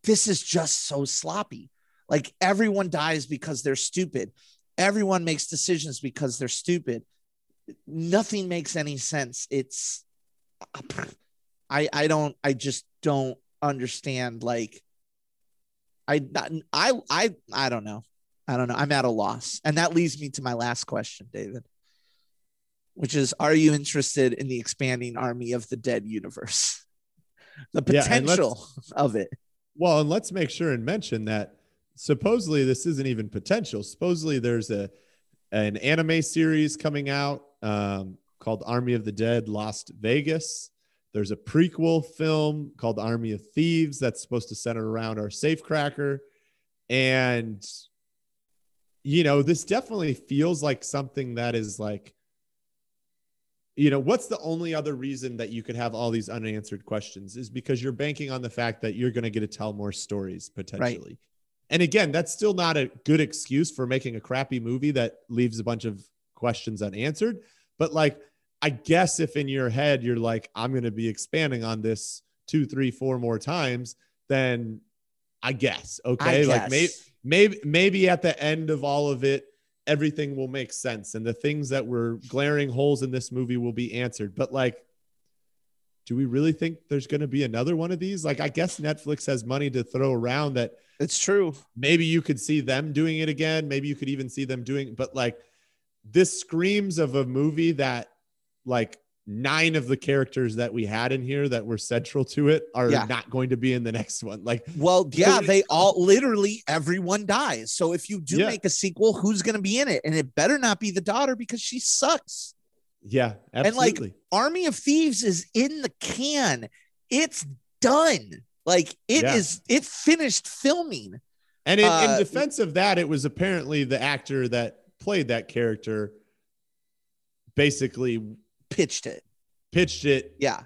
this is just so sloppy. Like, everyone dies because they're stupid. Everyone makes decisions because they're stupid. Nothing makes any sense. It's I I don't I just don't understand. Like I I I I don't know. I don't know. I'm at a loss. And that leads me to my last question, David, which is, are you interested in the expanding Army of the Dead universe? The potential yeah, of it. Well, and let's make sure and mention that supposedly this isn't even potential. Supposedly there's a an anime series coming out um, called Army of the Dead Lost Vegas. There's a prequel film called Army of Thieves that's supposed to center around our safecracker. And, you know, this definitely feels like something that is like, you know, what's the only other reason that you could have all these unanswered questions is because you're banking on the fact that you're going to get to tell more stories potentially. Right. And again, that's still not a good excuse for making a crappy movie that leaves a bunch of questions unanswered. But like, I guess if in your head, you're like, I'm going to be expanding on this two, three, four more times, then I guess. Okay. I like guess. maybe, maybe, maybe at the end of all of it, everything will make sense, and the things that were glaring holes in this movie will be answered. But like, do we really think there's going to be another one of these? Like, I guess Netflix has money to throw around that. It's true. Maybe you could see them doing it again. Maybe you could even see them doing, but like, this screams of a movie that like nine of the characters that we had in here that were central to it are yeah. not going to be in the next one. Like, well, yeah, they all literally everyone dies. So if you do yeah. make a sequel, who's going to be in it? And it better not be the daughter, because she sucks. Yeah, absolutely. And like, Army of Thieves is in the can. It's done. Like, it yeah. is. It finished filming. And in, uh, in defense of that, it was apparently the actor that played that character basically pitched it pitched it yeah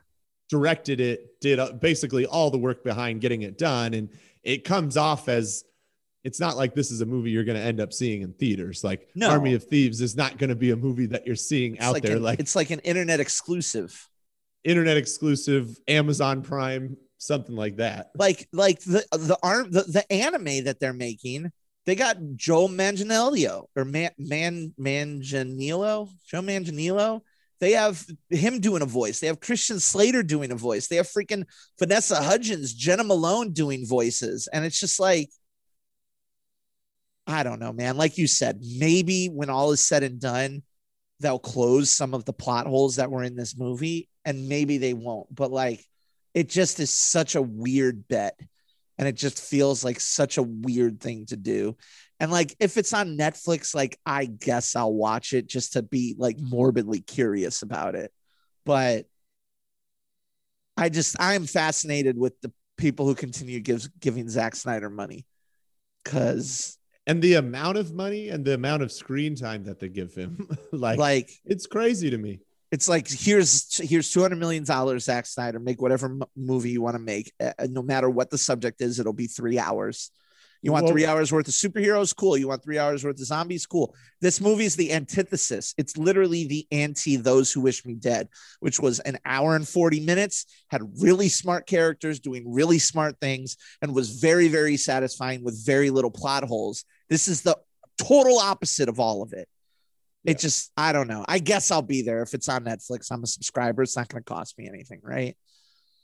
directed it, did basically all the work behind getting it done, and it comes off as it's not like this is a movie you're going to end up seeing in theaters. Like, no. Army of Thieves is not going to be a movie that you're seeing it's out like there an, like it's like an internet exclusive internet exclusive Amazon Prime, something like that. Like like the the arm the, the anime that they're making, they got Joe Manganiello or man man Manganiello Joe Manganiello. They have him doing a voice. They have Christian Slater doing a voice. They have freaking Vanessa Hudgens, Jenna Malone doing voices. And it's just like, I don't know, man. Like you said, maybe when all is said and done, they'll close some of the plot holes that were in this movie, and maybe they won't. But like, it just is such a weird bet, and it just feels like such a weird thing to do. And like, if it's on Netflix, like, I guess I'll watch it just to be like morbidly curious about it. But I just, I'm fascinated with the people who continue gives, giving Zack Snyder money. Cause. And the amount of money and the amount of screen time that they give him, like, like it's crazy to me. It's like, here's, here's two hundred million dollars, Zack Snyder, make whatever m- movie you want to make. Uh, no matter what the subject is, it'll be three hours. You want three hours worth of superheroes? Cool. You want three hours worth of zombies? Cool. This movie is the antithesis. It's literally the anti Those Who Wish Me Dead, which was an hour and forty minutes, had really smart characters doing really smart things, and was very, very satisfying with very little plot holes. This is the total opposite of all of it. It yeah. just, I don't know. I guess I'll be there if it's on Netflix. I'm a subscriber. It's not going to cost me anything, right?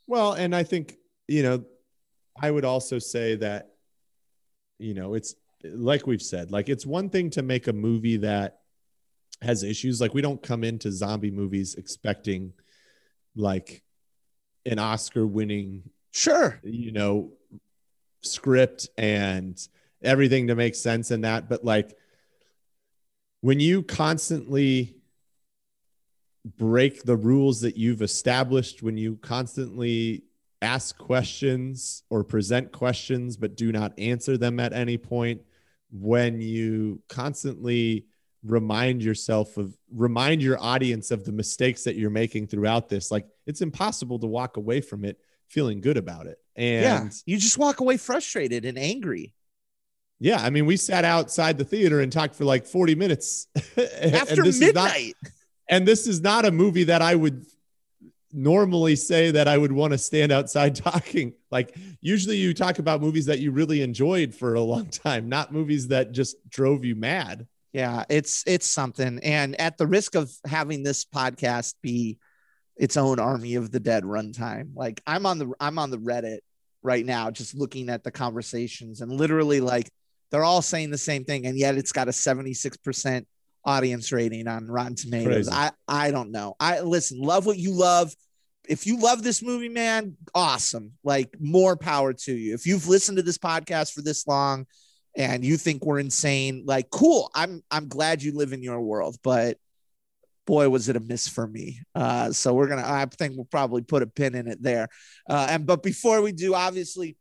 Well, and I think, you know, I would also say that, you know, it's like we've said, like, it's one thing to make a movie that has issues. Like, we don't come into zombie movies expecting like an Oscar winning sure, you know, script and everything to make sense in that. But like, when you constantly break the rules that you've established, when you constantly ask questions or present questions but do not answer them at any point, when you constantly remind yourself of, remind your audience of the mistakes that you're making throughout this, like, it's impossible to walk away from it feeling good about it. And yeah, you just walk away frustrated and angry. Yeah. I mean, we sat outside the theater and talked for like forty minutes after and this midnight. Is not, and this is not a movie that I would normally say that I would want to stand outside talking. Like, usually you talk about movies that you really enjoyed for a long time, not movies that just drove you mad. Yeah, it's it's something. And at the risk of having this podcast be its own Army of the Dead runtime, like, I'm on the I'm on the Reddit right now, just looking at the conversations, and literally, like, they're all saying the same thing, and yet it's got a seventy-six percent audience rating on Rotten Tomatoes. Crazy. I I don't know. I listen, love what you love. If you love this movie, man, awesome. Like, more power to you. If you've listened to this podcast for this long and you think we're insane, like, cool. I'm I'm glad you live in your world, but boy, was it a miss for me. Uh, so we're gonna, I think we'll probably put a pin in it there. Uh, and but before we do, obviously,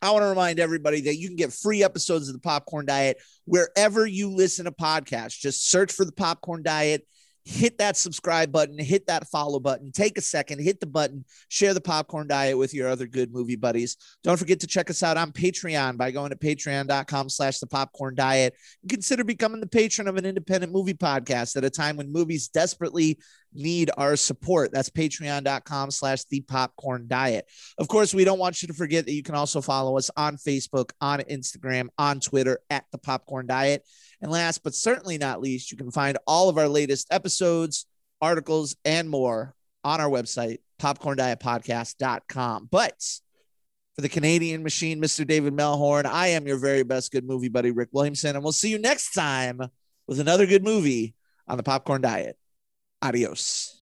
I want to remind everybody that you can get free episodes of The Popcorn Diet wherever you listen to podcasts. Just search for The Popcorn Diet, hit that subscribe button, hit that follow button, take a second, hit the button, share The Popcorn Diet with your other good movie buddies. Don't forget to check us out on Patreon by going to patreon.com slash The Popcorn Diet. Consider becoming the patron of an independent movie podcast at a time when movies desperately need our support. That's patreon.com slash the popcorn diet. Of course, we don't want you to forget that you can also follow us on Facebook, on Instagram, on Twitter at The Popcorn Diet. And last but certainly not least, you can find all of our latest episodes, articles, and more on our website, popcorn diet podcast dot com. But for the Canadian machine, Mister David Melhorn, I am your very best good movie buddy, Rick Williamson, and we'll see you next time with another good movie on The Popcorn Diet. Adios.